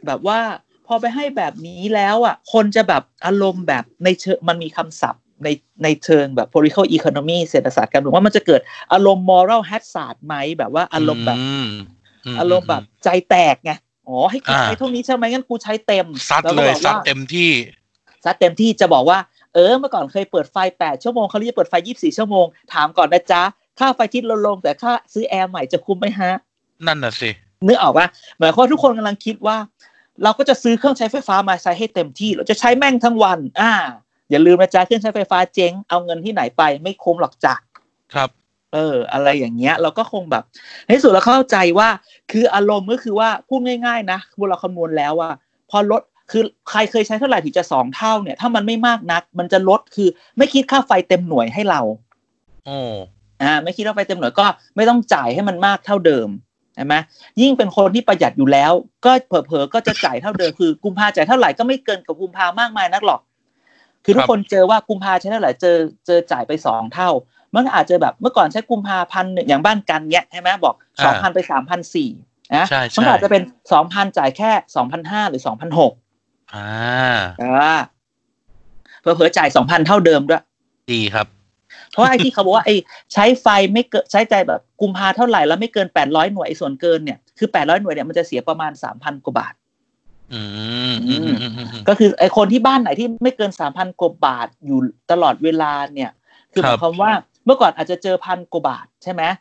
แบบว่าพอไปให้แบบนี้แล้วอ่ะคนจะแบบอารมณ์แบบในเชิงมันมีคำศัพท์ในในเชิงแบบ political economy เศรษฐศาสตร์การเมืองว่ามันจะเกิดอารมณ์ moral hazard ไหมแบบว่าอารมณ์แบบอารมณ์แบบใจแตกไงอ๋อให้กูใช้เท่านี้ใช่ไหมงั้นกูใช้เต็มซัดเลยซัดเต็มที่ซัดเต็มที่จะบอกว่าเออเมื่อก่อนเคยเปิดไฟแปดชั่วโมงเขาเรียกเปิดไฟยี่สิบสี่ชั่วโมงถามก่อนนะจ๊ะค่าไฟที่ลดลงแต่ค่าซื้อแอร์ใหม่จะคุ้มไหมฮะนั่นน่ะสินึกออกว่าหมายความว่าทุกคนกำลังคิดว่าเราก็จะซื้อเครื่องใช้ไฟฟ้ามาใช้ให้เต็มที่เราจะใช้แม่งทั้งวันอ่าอย่าลืมนะจ๊ะเครื่องใช้ไฟฟ้าเจ๊งเอาเงินที่ไหนไปไม่คุ้มหรอกจ้ะครับเอออะไรอย่างเงี้ยเราก็คงแบบในสุดเราเข้าใจว่าคืออารมณ์ก็คือว่าพูดง่ายๆนะพวกเราคำนวณแล้วว่าพอลดคือใครเคยใช้เท่าไหร่ถึงจะสองเท่าเนี่ยถ้ามันไม่มากนักมันจะลดคือไม่คิดค่าไฟเต็มหน่วยให้เราโอ้อ่าไม่คิดค่าไฟเต็มหน่วยก็ไม่ต้องจ่ายให้มันมากเท่าเดิมใช่ไหมยิ่งเป็นคนที่ประหยัดอยู่แล้วก็เผลอๆก็จะจ่ายเท่าเดิมคือกุมภาจ่ายเท่าไหร่ก็ไม่เกินกับกุมภามากมายนักหรอกคือทุกคนเจอว่ากุมภาใช้เท่าไหร่เจอเจอจ่ายไปสองเท่ามันอาจจะแบบเมื่อก่อนใช้กุมภาพันหนึ่งอย่างบ้านกันเนี้ยใช่ไหมบอกสองพันไปสามพันสี่นะมันอาจจะเป็นสองพันจ่ายแค่สองพันห้าหรือสองพันหกอ่าแต่ว่าเผลอๆจ่ายสองพันเท่าเดิมด้วยดีครับเพราะไอ้ที่เขาบอกว่าไอ้ใช้ไฟไม่เกินใช้ใจแบบกุมภาเท่าไหร่แล้วไม่เกินแปดร้อยหน่วยส่วนเกินเนี่ยคือแปดร้อยหน่วยเนี่ยมันจะเสียประมาณ สามพัน กว่าบาทอืมก็คือไอ้คนที่บ้านไหนที่ไม่เกิน สามพัน กว่าบาทอยู่ตลอดเวลาเนี่ยคือหมายความว่าเมื่อก่อนอาจจะเจอ หนึ่งพัน กว่าบาทใช่มั้ย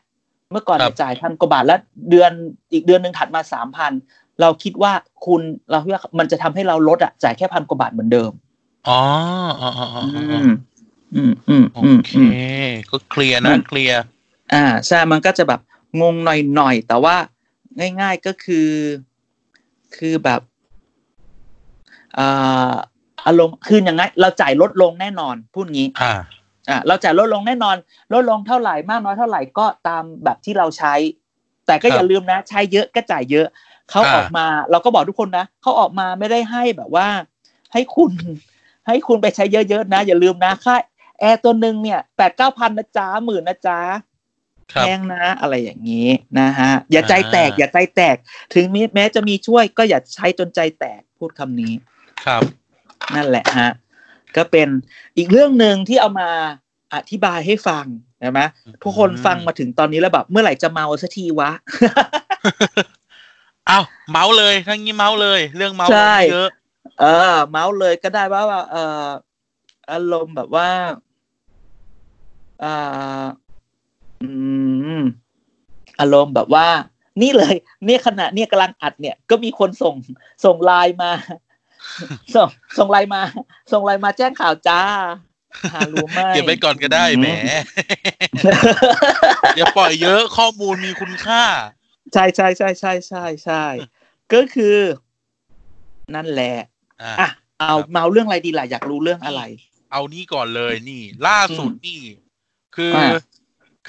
เมื่อก่อนจ่าย หนึ่งพัน กว่าบาทแล้วเดือนอีกเดือนนึงถัดมา สามพัน เราคิดว่าคุณเราคิดว่ามันจะทำให้เราลดอ่ะจ่ายแค่ หนึ่งพัน กว่าบาทเหมือนเดิมอ๋ออ๋อๆๆอืมอืมโอเคก็เคลียร์นะเคลียร์อ่าใช่มันก็จะแบบงงหน่อยๆแต่ว่าง่ายๆก็คือคือแบบอ่าอารมณ์คืออย่างงั้นเราจ่ายลดลงแน่นอนพูดงี้อ่าอ่าเราจ่ายลดลงแน่นอนลดลงเท่าไหร่มากน้อยเท่าไหร่ก็ตามแบบที่เราใช้แต่ก็อย่าลืมนะใช้เยอะก็จ่ายเยอะเขาออกมาเราก็บอกทุกคนนะเขาออกมาไม่ได้ให้แบบว่าให้คุณให้คุณไปใช้เยอะๆนะอย่าลืมนะค่าแอร์ตัวนึงเนี่ย แปด เก้าพัน นะจ๊ะหมื่นนะจ๊ะแพงนะอะไรอย่างนี้นะฮะอย่าใจแตกอย่าใจแตกถึงแม้จะมีช่วยก็อย่าใช้จนใจแตกพูดคำนี้ครับนั่นแหละฮะก็เป็นอีกเรื่องนึงที่เอามาอธิบายให้ฟังใช่ไหมทุกคนฟังมาถึงตอนนี้แล้วแบบเมื่อไหร่จะเมาสักทีวะ เอ้าเมาเลยทั้งนี้เมาเลยเรื่องเมาเยอะเออเมาเลยก็ได้ว่าเอ่ออารมณ์แบบว่าอ่าอืมอารมณ์แบบว่านี่เลยเนี่ยขณะเนี่ยกำลังอัดเนี่ยก็มีคนส่งส่งไลน์มาส่งส่งไลน์มาส่งไลน์มาแจ้งข่าวจ้าหารู้ไหมเก็บไว้ก่อนก็ได้แหมอย่าปล่อยเยอะข้อมูลมีคุณค่าใช่ๆๆๆๆๆก็คือนั่นแหละอ่ะเอาเมาเรื่องอะไรดีล่ะอยากรู้เรื่องอะไรเอานี่ก่อนเลยนี่ล่าสุดนี่คือ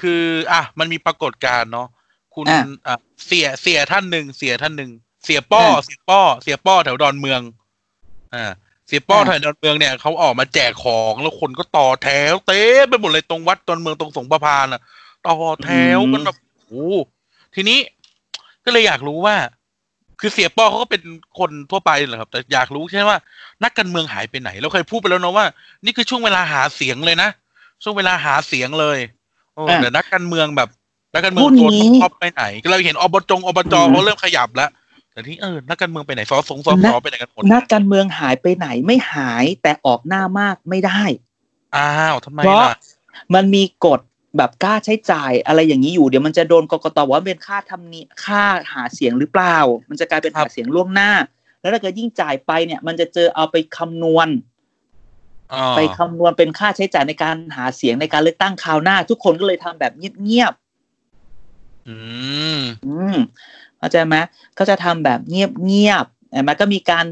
คืออ่ะมันมีปรากฏการณ์เนาะคุณอ่ะเสียเสียท่านหนึ่งเสียท่านหนึ่งเสียป้อเสียป้อเสียป้อแถวดอนเมืองอ่าเสียป้อแถวดอนเมืองเนี่ยเขาออกมาแจกของแล้วคนก็ต่อแถวเต็มไปหมดเลยตรงวัดดอนเมืองตรงสงประพานอ่ะต่อแถวกันแบบโอ้ทีนี้ก็เลยอยากรู้ว่าคือเสียป้อเขาก็เป็นคนทั่วไปแหละครับแต่อยากรู้ใช่ไหมว่านักการเมืองหายไปไหนเราเคยพูดไปแล้วเนาะว่านี่คือช่วงเวลาหาเสียงเลยนะช่วงเวลาหาเสียงเลยโอ้แต่นักการเมืองแบบนักการเมืองตัวท็อปไปไหนก็เราเห็นอบจงอบจเขาเริ่มขยับแล้วแต่ที่เออนักการเมืองไปไหนซอสงซอสไปไหนกันหมดนักการเมืองหายไปไหนไม่หายแต่ออกหน้ามากไม่ได้อ้าวทำไมล่ะมันมีกฎแบบกล้าใช้จ่ายอะไรอย่างนี้อยู่เดี๋ยวมันจะโดนกกต.ว่าเป็นค่าทำเนียมค่าหาเสียงหรือเปล่ามันจะกลายเป็นหาเสียงล่วงหน้าแล้วถ้าเกิดยิ่งจ่ายไปเนี่ยมันจะเจอเอาไปคำนวณไปคำนวณเป็นค่าใช้จ่ายในการหาเสียงในการเลือกตั้งคราวหน้าทุกคนก็เลยทำแบบเงียบๆอืมอืมเข้าใจไหมเขาจะทำแบบเงียบๆเห็นไหมก็มีการ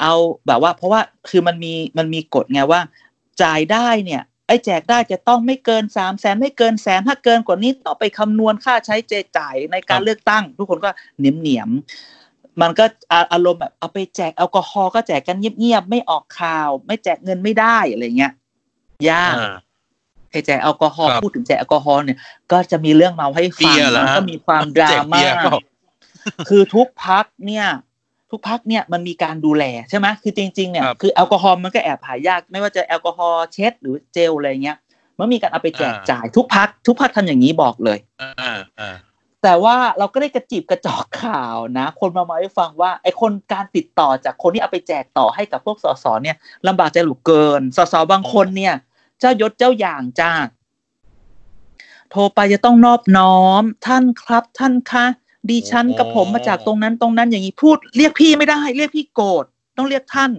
เอาแบบว่าเพราะว่าคือมันมีมันมีกฎไงว่าจ่ายได้เนี่ยไอ้แจกได้จะต้องไม่เกิน สามแสน ไม่เกินแสนถ้าเกินกว่านี้ต้องไปคำนวณค่าใช้จ่ายในการเลือกตั้งทุกคนก็เหนียมๆมันก็อารมณ์แบบเอาไปแจกแอลกอฮอล์ก็แจกกันเงียบๆไม่ออกข่าวไม่แจกเงินไม่ได้อะไรเงี้ยยากไอ้แจกแอลกอฮอล์พูดถึงแจกแอลกอฮอล์เนี่ยก็จะมีเรื่องเมาให้ฟังมันก็มีความดราม่าคือทุกพรรคเนี่ยทุกพรรคเนี่ยมันมีการดูแลใช่ไหมคือจริงๆเนี่ยคือแอลกอฮอล์มันก็แอบหายากไม่ว่าจะแอลกอฮอล์เช็ดหรือเจลอะไรเงี้ยมันมีการเอาไปแจกจ่ายทุกพรรคทุกพรรคทำอย่างนี้บอกเลยแต่ว่าเราก็ได้กระจีบกระจอกข่าวนะคนมามาให้ฟังว่าไอ้คนการติดต่อจากคนที่เอาไปแจกต่อให้กับพวกสสเนี่ยลำบากใจหลุดเกินสสบางคนเนี่ยเจ้ายศเจ้าอย่างจ้าโทรไปจะต้องนอบน้อมท่านครับท่านคะดิฉันกับผมมาจากตรงนั้นตรงนั้นอย่างนี้พูดเรียกพี่ไม่ได้เรียกพี่โกรธต้องเรียกท่าน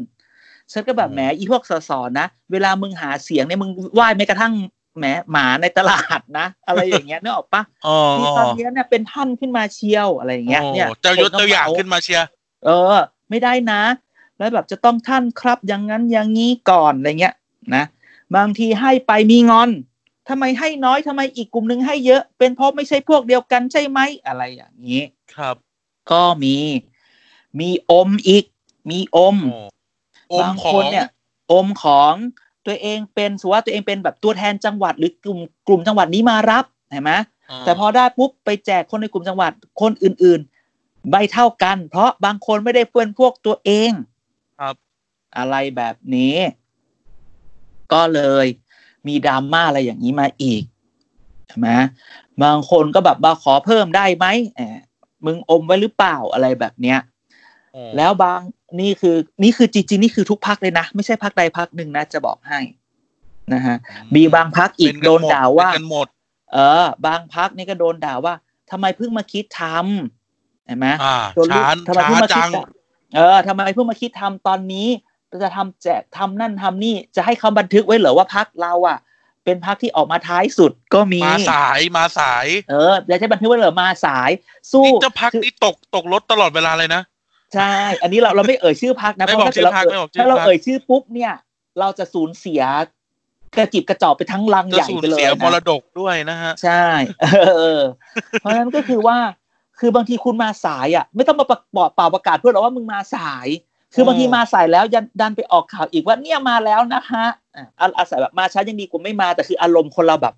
ฉันก็แบบแหมอีพวกสสนะเวลามึงหาเสียงเนี่ยมึงไหว้แม้กระทั่งแหมหมาในตลาดนะอะไรอย่างเงี้ยนึกออกปะที่ตอนนี้เนี่ยเป็นท่านขึ้นมาเชียวอะไรอย่างเงี้ยเนี่ยเจ้ายศเจ้าอย่างขึ้นมาเชียวเออไม่ได้นะแล้วแบบจะต้องท่านครับอย่างนั้นอย่างนี้ก่อนอะไรเงี้ยนะบางทีให้ไปมีงอนทำไมให้น้อยทำไมอีกกลุ่มนึงให้เยอะเป็นเพราะไม่ใช่พวกเดียวกันใช่ไหมอะไรอย่างนี้ครับก็มีมีอมอีกมีอมบางคนเนี่ยอมของตัวเองเป็นสมมุติว่าตัวเองเป็นแบบตัวแทนจังหวัดหรือกลุ่มกลุ่มจังหวัดนี้มารับเห็นไหมแต่พอได้ปุ๊บไปแจกคนในกลุ่มจังหวัดคนอื่นๆใบเท่ากันเพราะบางคนไม่ได้เป็นพวกตัวเองครับอะไรแบบนี้ก็เลยมีดราม่าอะไรอย่างนี้มาอีกใช่ไหมบางคนก็แบบมาขอเพิ่มได้ไหมแหมมึงอมไว้หรือเปล่าอะไรแบบเนี้ยแล้วบางนี่คือนี่คือจริงๆนี่คือทุกพรรคเลยนะไม่ใช่พรรคใดพรรคหนึ่งนะจะบอกให้นะฮะมีบางพรรคอีกโดนด่าว่าเออบางพรรคนี่ก็โดนด่าว่าทำไมเพิ่งมาคิดทำใช่ไหมช้าทำไมเพิ่งมาคิดเออทำไมเพิ่งมาคิดทำตอนนี้จะทำแจกทำนั่นทำนี่จะให้เขาบันทึกไว้เหรอว่าพรรคเราอ่ะเป็นพรรคที่ออกมาท้ายสุดก็มีมาสายมาสายเออจะใช้บันทึกไว้เหรอมาสายสู้นี่เจ้าพรรคนี่ตกตกรถตลอดเวลาเลยนะใช่อันนี้เราเราไม่เอ่ยชื่อพรรคนะเพราะถ้าเราถ้าเราเอ่ยชื่อปุ๊บเนี่ยเราจะสูญเสียกระจิบกระจอกไปทั้งรังใหญ่ไปเลยนะสูญเสียมรดกด้วยนะฮะใช่เออเพราะฉะนั้นก็คือว่าคือบางทีคุณมาสายอ่ะไม่ต้องมาเป่าประกาศเพื่อหรอกว่ามึงมาสายคือบางทีมาสายแล้วดันไปออกข่าวอีกว่าเนี่ยมาแล้วนะฮะอาศัยแบบมาช้ายังดีกว่าไม่มาแต่คืออารมณ์คนเราแบบ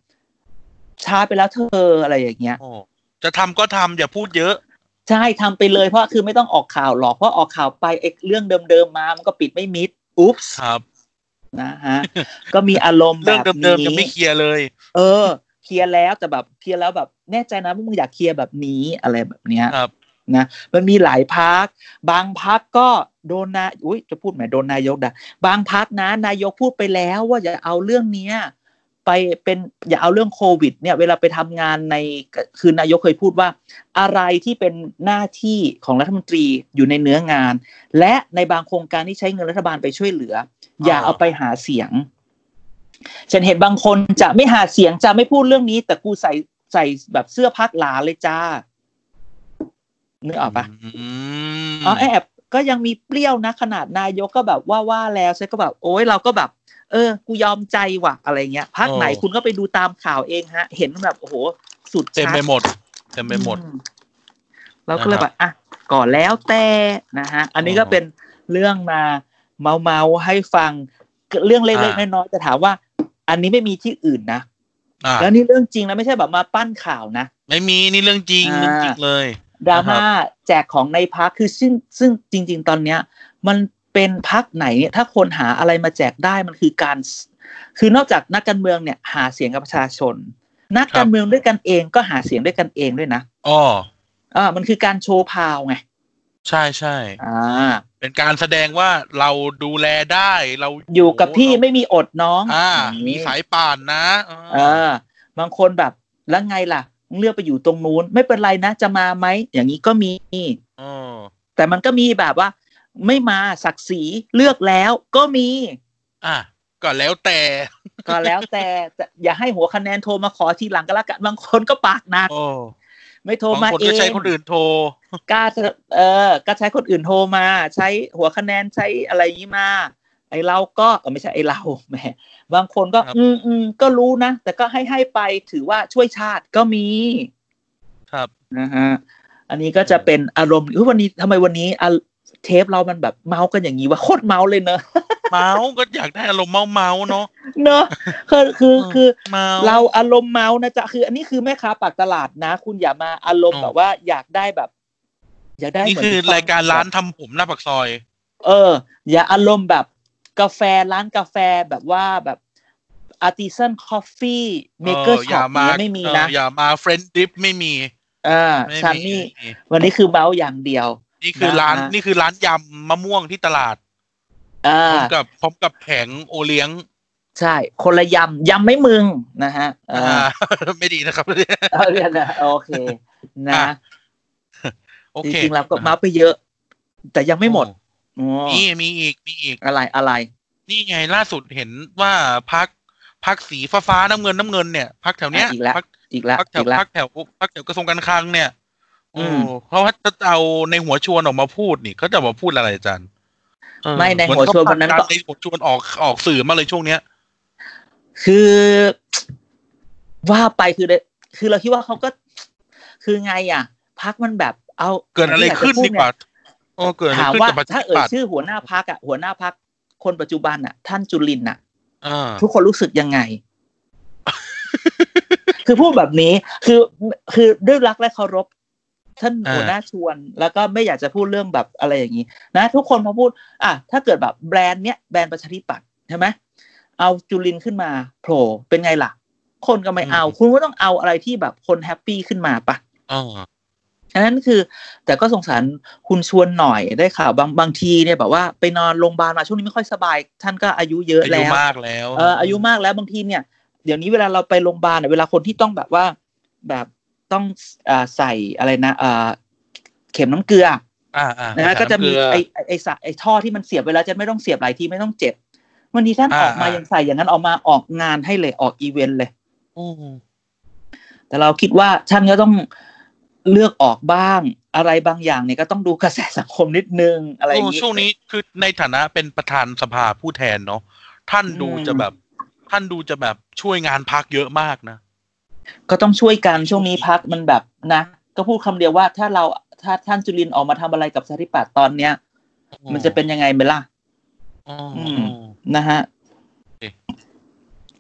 ช้าไปแล้วเธออะไรอย่างเงี้ยจะทำก็ทำอย่าพูดเยอะใช่ทำไปเลยเพราะคือไม่ต้องออกข่าวหรอกเพราะออกข่าวไปไอ้เรื่องเดิมๆมามันก็ปิดไม่มิดอุ๊ปส์ครับนะฮะก็มีอารมณ์แบบนี้เรื่องเดิมๆยังไม่เคลียร์เลยเออเคลียร์แล้วแต่แบบเคลียร์แล้วแบบแน่ใจนะว่ามึงอยากเคลียร์แบบนี้อะไรแบบเนี้ยครับนะมันมีหลายพรรคบางพรรคก็โดนนะอุ้ยจะพูดหมายโดนนายกด่าบางพรรคนะนายกพูดไปแล้วว่าอย่าเอาเรื่องเนี้ยไปเป็นอย่าเอาเรื่องโควิดเนี่ยเวลาไปทำงานในคือนายกเคยพูดว่าอะไรที่เป็นหน้าที่ของรัฐมนตรีอยู่ในเนื้องานและในบางโครงการที่ใช้เงินรัฐบาลไปช่วยเหลือ อ, อย่าเอาไปหาเสียงฉันเห็นบางคนจะไม่หาเสียงจะไม่พูดเรื่องนี้แต่กูใส่ใส่แบบเสื้อพรรคหลาเลยจ้านึกออกปะอ๋อแอบ ก็ยังมีเปรี้ยวนะขนาดนายกก็แบบว่าว่าแล้วฉันก็แบบโอ๊ยเราก็แบบเออกูยอมใจว่ะอะไรเงี้ยพรรคไหนคุณก็ไปดูตามข่าวเองฮะเห็นแบบโอ้โหสุดเต็มไปหมดเต็มไปหมดเราก็เลยแบบอ่ะก่อนแล้วแต่นะฮะอันนี้ก็เป็นเรื่องมาเมาๆให้ฟังเรื่องเล็กๆน้อยๆจะถามว่าอันนี้ไม่มีที่อื่นนะแล้วนี่เรื่องจริงนะไม่ใช่แบบมาปั้นข่าวนะไม่มีนี่เรื่องจริงเรื่องจริงเลยดราม่าแจกของในพรรคคือซึ่งซึ่งจริงๆตอนเนี้ยมันเป็นพรรคไหนเนี่ยถ้าคนหาอะไรมาแจกได้มันคือการคือนอกจากนักการเมืองเนี่ยหาเสียงกับประชาชนนักการเมืองด้วยกันเองก็หาเสียงด้วยกันเองด้วยนะอ๋ออ่ามันคือการโชว์พาวไงใช่ใช่อ่าเป็นการแสดงว่าเราดูแลได้เราอยู่กับพี่ไม่มีอดน้องอ่ามีสายป่านนะเออบางคนแบบแล้วไงล่ะเลือกไปอยู่ตรงนู้นไม่เป็นไรนะจะมาไหมอย่างนี้ก็มีอ๋อแต่มันก็มีแบบว่าไม่มาศักดิ์ศรีเลือกแล้วก็มีอ่ะก็แล้วแต่ก็แล้วแต่อย่าให้หัวคะแนนโทรมาขอทีหลังก็แล้วกันบางคนก็ปากหนักโอ้ไม่โทรมาเองบางคนก็ใช้คนอื่นโทรกล้าเออก็ใช้คนอื่นโทรมาใช้หัวคะแนนใช้อะไรนี้มาไอเราก็ไม่ใช่ไอเราแหมบางคนก็อืมอืมก็รู้นะแต่ก็ให้ให้ไปถือว่าช่วยชาติก็มีครับนะฮะอันนี้ก็จะเป็นอารมณ์วันนี้ทำไมวันนี้เทปเรามันแบบเมากันอย่างนี้ว่าโคตรเมาเลยเนอะเมาก็อยากได้อารมณ์เมาเมาเนาะเนอะคือคือคือเราอารมณ์เมานะจ๊ะคืออันนี้คือแม่ค้าปากตลาดนะคุณอย่ามาอารมณ์แบบว่าอยากได้แบบอยากได้นี่คือรายการร้านทำผมหน้าปากซอยเอออย่าอารมณ์แบบกาแฟร้านกาแฟแบบว่าแบบ artisan coffee maker shop ไม่มีนะอย่ามา friend dip ไม่มีอ่าฉันนี่วันนี้คือเมาอย่างเดียวนี่คือร้านนี่คือร้านยำมะม่วงที่ตลาดอ่าพร้อมกับพร้อมกับแผงโอเลี้ยงใช่คนละยำยำไม่มึงนะฮะอ่าไม่ดีนะครับเอาเรียนนะโอเคนะโอเคจริงๆเราก็เมาไปเยอะแต่ยังไม่หมดนี่มีอีกมีอีกอะไรอะไรนี่ไงล่าสุดเห็นว่าพรรคพรรคสีฟ้าฟ้าน้ำเงินน้ำเงินเนี่ยพรรคแถวเนี้ยอีกแล้วอีกแล้วพรรคแถวพรรคแถวพรรคแถวกระทรวงการคลังเนี่ยโอ้เพราะว่าจะเอาในหัวชวนออกมาพูดนี่เขาจะมาพูดอะไรอาจารย์ไม่ในหัวชวนวันนั้นก็ในหัวชวนออกออกสื่อมาเลยช่วงเนี้ยคือว่าไปคือคือเราคิดว่าเขาก็คือไงอ่ะพรรคมันแบบเอาเกิดอะไรขึ้นดีกว่าถามว่าถ้าเอ่ยชื่อหัวหน้าพรรคอ่ะหัวหน้าพรรคคนปัจจุบันอ่ะท่านจุลินอ่ะทุกคนรู้สึกยังไง คือพูดแบบนี้คือคือด้วยรักและเคารพท่านหัวหน้าชวนแล้วก็ไม่อยากจะพูดเรื่องแบบอะไรอย่างนี้นะทุกคนพอพูดอ่ะถ้าเกิดแบบแบรนด์เนี้ยแบรนด์ประชาธิปัตย์ใช่ไหมเอาจุลินขึ้นมาโผล่เป็นไงล่ะคนก็ไม่เอาคุณก็ต้องเอาอะไรที่แบบคนแฮปปี้ขึ้นมาปะอันนั้นคือแต่ก็สงสารคุณชวนหน่อยได้ข่าวบางบางทีเนี่ยแบบว่าไปนอนโรงพยาบาลมาช่วงนี้ไม่ค่อยสบายท่านก็อายุเยอะแล้วอายุมากแล้วเอออายุมากแล้วบางทีเนี่ยเดี๋ยวนี้เวลาเราไปโรงพยาบาลเนี่ยเวลาคนที่ต้องแบบว่าแบบต้องอ่าใส่อะไรนะอ่าเข็มน้ำเกลืออ่าอ่านะก็จะมีไอไอไอท่อที่มันเสียบเวลาจะไม่ต้องเสียบหลายทีไม่ต้องเจ็บวันนี้ท่านออกมายังใส่อย่างนั้นออกมาออกงานให้เลยออกอีเวนต์เลยอือแต่เราคิดว่าท่านก็ต้องเลือกออกบ้างอะไรบางอย่างเนี่ยก็ต้องดูกระแสสังคมนิดนึงอะไรอย่างนี้ช่วงนี้คือในฐานะเป็นประธานสภาผู้แทนเนาะท่านดูจะแบบท่านดูจะแบบช่วยงานพรรคเยอะมากนะก็ต้องช่วยกันช่วงนี้พรรคมันแบบนะก็พูดคำเดียวว่าถ้าเราถ้าท่านจุลินออกมาทำอะไรกับประชาธิปัตย์ตอนเนี้ยมันจะเป็นยังไงเบล่านะฮะ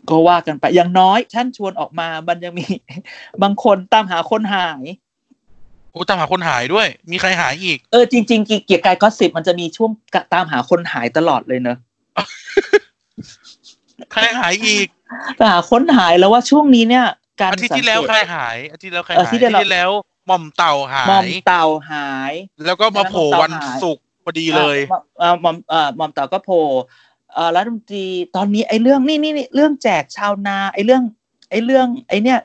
ก็ว่ากันไปอย่างน้อยท่านชวนออกมามันยังมีบางคนตามหาคนหายโอ้ตามหาคนหายด้วยมีใครหายอีกเออจริงๆเกียร์กายก็สิบมันจะมีช่วงตามหาคนหายตลอดเลยเนอะใครหายอีกตามหาคนหายแล้วว่าช่วงนี้เนี่ยการอาทิตย์ที่แล้วใครหายอาทิตย์แล้วใครหายอาทิตย์ที่แล้วหม่อมเต่าหายหม่อมเต่าหายแล้วก็มาโผล่วันศุกร์พอดีเลยเออหม่อมเออหม่อมเต่าก็โผล่เออรัฐมนตรีตอนนี้ไอ้เรื่องนี่นี่เรื่องแจกชาวนาไอ้เรื่องไอ้เรื่องไอ้เนี่ย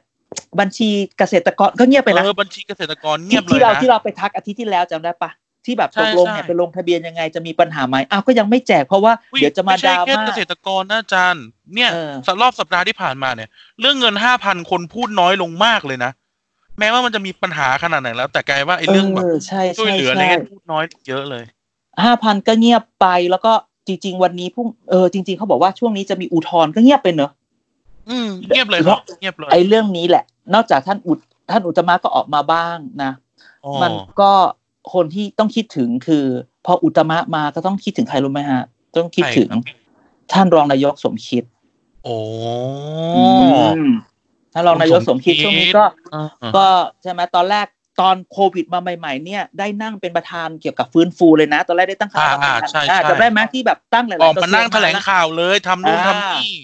บัญชีเกษตรกรก็เงียบไปนะเออบัญชีเกษตรกรเงียบเลยนะที่เราที่เราไปทักอาทิตย์ที่แล้วจำได้ปะที่แบบตกลงเนี่ยไปลงทะเบียนยังไงจะมีปัญหาไหมอ้าวก็ยังไม่แจกเพราะว่าเดี๋ยวจะมาดราม่าไม่ใช่แค่เกษตรกรนะอาจารย์เนี่ยรอบสัปดาห์ที่ผ่านมาเนี่ยเรื่องเงิน ห้าพัน คนพูดน้อยลงมากเลยนะแม้ว่ามันจะมีปัญหาขนาดไหนแล้วแต่กลายว่าไอ้เรื่องแบบช่วยเหลืออะไรเงี้ยพูดน้อยเยอะเลย ห้าพันก็เงียบไปแล้วก็จริงๆวันนี้พุ่งเออจริงๆเขาบอกว่าช่วงนี้จะมีอุทธรณ์ก็เงียบไปเนอะอืมเงียบเลยครับเงียบเลยไอ้เรื่องนี้แหละนอกจากท่านอุดท่านอุตตมะก็ออกมาบ้างนะมันก็คนที่ต้องคิดถึงคือพออุตตมะมาก็ต้องคิดถึงใครรู้ไหมฮะต้องคิดถึงท่านรองนายกสมคิดโอ้ท่านรองนายกสมคิดช่วงนี้ก็ก็ใช่ไหมตอนแรกตอนโควิดมาใหม่ๆเนี่ยได้นั่งเป็นประธานเกี่ยวกับฟื้นฟูเลยนะตอนแรกได้ตั้งคณะกรรมการจำได้ไหมที่แบบตั้งหลายๆกระทรวงออกมานั่งแถลงข่าวเลยทำนู่นทำนี่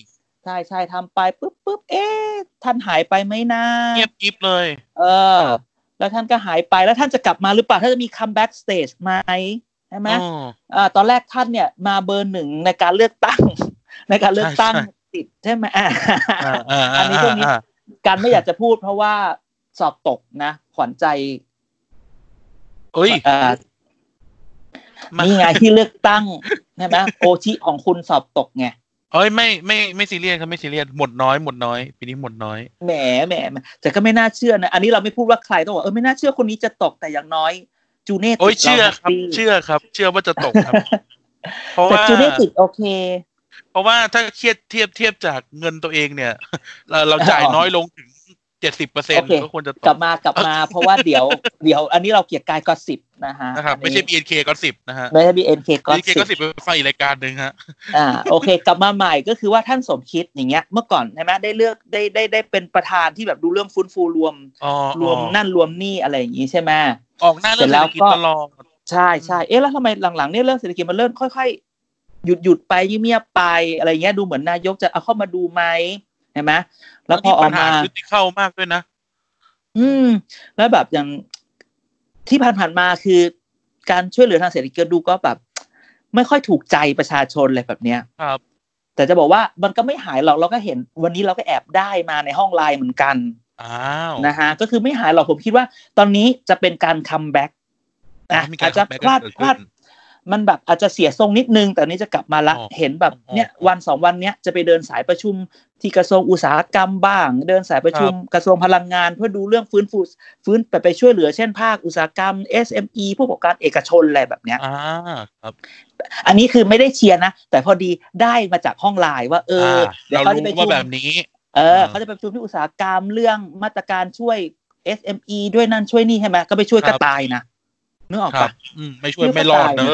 ใช่ใช่ทำไปปุ๊บปุ๊บเอ๊ะท่านหายไปไหมนะเงียบกริบเลยเออแล้วท่านก็หายไปแล้วท่านจะกลับมาหรือเปล่าท่านจะมีคัมแบ็กสเตจไหมใช่ไหมอ่าตอนแรกท่านเนี่ยมาเบอร์หนึ่งในการเลือกตั้งในการเลือกตั้งติดใช่ไหมอ่าอันนี้ช่วงนี้การไม่อยากจะพูดเพราะว่าสอบตกนะขวัญใจเอ้ยนี่ไงที่เลือกตั้งใช่ไหมโอชิของคุณสอบตกไงเอ้ยไม่ไม่ไม่ซีเรียสครับไม่ซีเรียสหมดน้อยหมดน้อยปีนี้หมดน้อยแหมแหมแต่ก็ไม่น่าเชื่อนะอันนี้เราไม่พูดว่าใครต้องบอกเออไม่น่าเชื่อคนนี้จะตกแต่อย่างน้อยจูเน่ติดโอ้ยเชื่อครับเชื่อครับเชื่อว่าจะตกครับเพราะว่าจูเน่ติดโอเคเพราะว่าถ้าเทียบเทียบเทียบจากเงินตัวเองเนี่ยเราเราจ่ายน้อยลงถึง เจ็ดสิบเปอร์เซ็นต์ ก็ควรจะกลับมากลับมาเพราะว่าเดี๋ยวเดี๋ยวอันนี้เราเกียรติกายก็สิบนะฮะนะครับไม่ใช่ บี เอ็น เค ก็สิบนะฮะไม่ใช่ บี เอ็น เค ก็สิบ บี เอ็น เค ก็สิบเป็นไฟรายการนึงฮะอ่าโอเคกลับมาใหม่ก็คือว่าท่านสมคิดอย่างเงี้ยเมื่อก่อนใช่มั้ยได้เลือกได้ได้ได้เป็นประธานที่แบบดูเรื่องฟื้นฟูรวมรวมนั่นรวมนี่อะไรอย่างงี้ใช่มั้ยออกหน้าเรื่องเศรษฐกิจตลอดใช่ๆเอ๊ะแล้วทำไมหลังๆเนี่ยเรื่องเศรษฐกิจมันเริ่มค่อยๆหยุดหยุดไปเงียบไปอะไรเงี้ยดูเหมือนนายกจะเอาเข้ามาดูไหมเห็นไหมแล้วพอออกมาชุดที่เข้ามากด้วยนะอืมแล้วแบบอย่างที่ผ่านๆมาคือการช่วยเหลือทางเศรษฐกิจดูก็แบบไม่ค่อยถูกใจประชาชนอะไรแบบเนี้ยครับแต่จะบอกว่ามันก็ไม่หายหรอกเราก็เห็นวันนี้เราก็แอบได้มาในห้องไลน์เหมือนกันอ้าวนะฮะก็คือไม่หายหรอกผมคิดว่าตอนนี้จะเป็นการคัมแบ็กนะอาจจะพลาดพลาดมันแบบอาจจะเสียทรงนิดนึงแต่นี้จะกลับมาละเห็นแบบเนี้ยวันสองวันเนี้ยจะไปเดินสายประชุมที่กระทรวงอุตสาหกรรมบ้างเดินสายประชุมกระทรวงพลังงานเพื่อดูเรื่องฟื้นฟูฟื้นไปไปช่วยเหลือเช่นภาคอุตสาหกรรม เอส เอ็ม อี ผู้ประกอบการเอกชนอะไรแบบเนี้ยอ่าครับอันนี้คือไม่ได้เชียร์นะแต่พอดีได้มาจากห้องไลน์ว่าเออเดี๋ยวเขาจะไปประชุมแบบนี้เออเขาจะไปประชุมที่อุตสาหกรรมเรื่องมาตรการช่วย เอส เอ็ม อี ด้วยนั่นช่วยนี่ใช่ไหมก็ไปช่วยก็ตายนะนึกออกปะไม่ช่วยไม่รอดเนอะ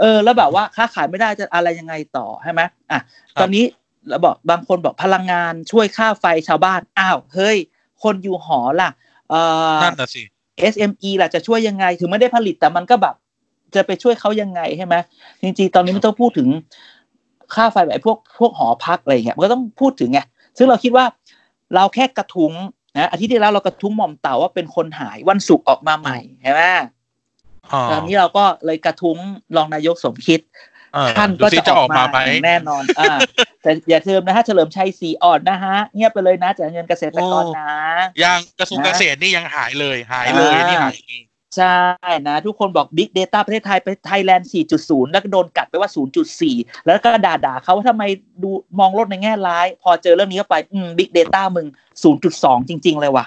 เออแล้วแบบว่าค้าขายไม่ได้จะอะไรยังไงต่อใช่ไหมอ่ะตอนนี้เราบอกบางคนบอกพลังงานช่วยค่าไฟชาวบ้านอ้าวเฮ้ยคนอยู่หอล่ะเออนั่นน่ะสิ เอส เอ็ม อี ล่ะจะช่วยยังไงถึงไม่ได้ผลิตแต่มันก็แบบจะไปช่วยเขายังไงใช่ไหมจริงๆตอนนี้ไม่ต้องพูดถึงค่าไฟแบบพวกพวกหอพักอะไรอย่างเงี้ยมันก็ต้องพูดถึงไงซึ่งเราคิดว่าเราแค่กระทุ้งนะอาทิตย์ที่แล้วเรากระทุ้งหม่อมเต่าว่าเป็นคนหายวันศุกร์ออกมาใหม่ใช่ไหมตอนนี้เราก็เลยกระทุ้งรองนายกสมคิดท่านก็จะออกมาแน่นอนอ่าแต่อย่าเทิมนะฮะเฉลิมชัยศรีอ่อนนะฮะเงียบไปเลยนะจากเงินเกษตรกรนะยังกระทรวงเกษตรนี่ยังหายเลยหายเลยนี่หายใช่นะทุกคนบอก Big Data ประเทศไทยไป Thailand สี่จุดศูนย์ แล้วก็โดนกัดไปว่า ศูนย์จุดสี่ แล้วก็ด่าๆเขาว่าทำไมดูมองโลกในแง่ร้ายพอเจอเรื่องนี้เข้าไปอืม Big Data มึง ศูนย์จุดสอง จริงๆเลยว่ะ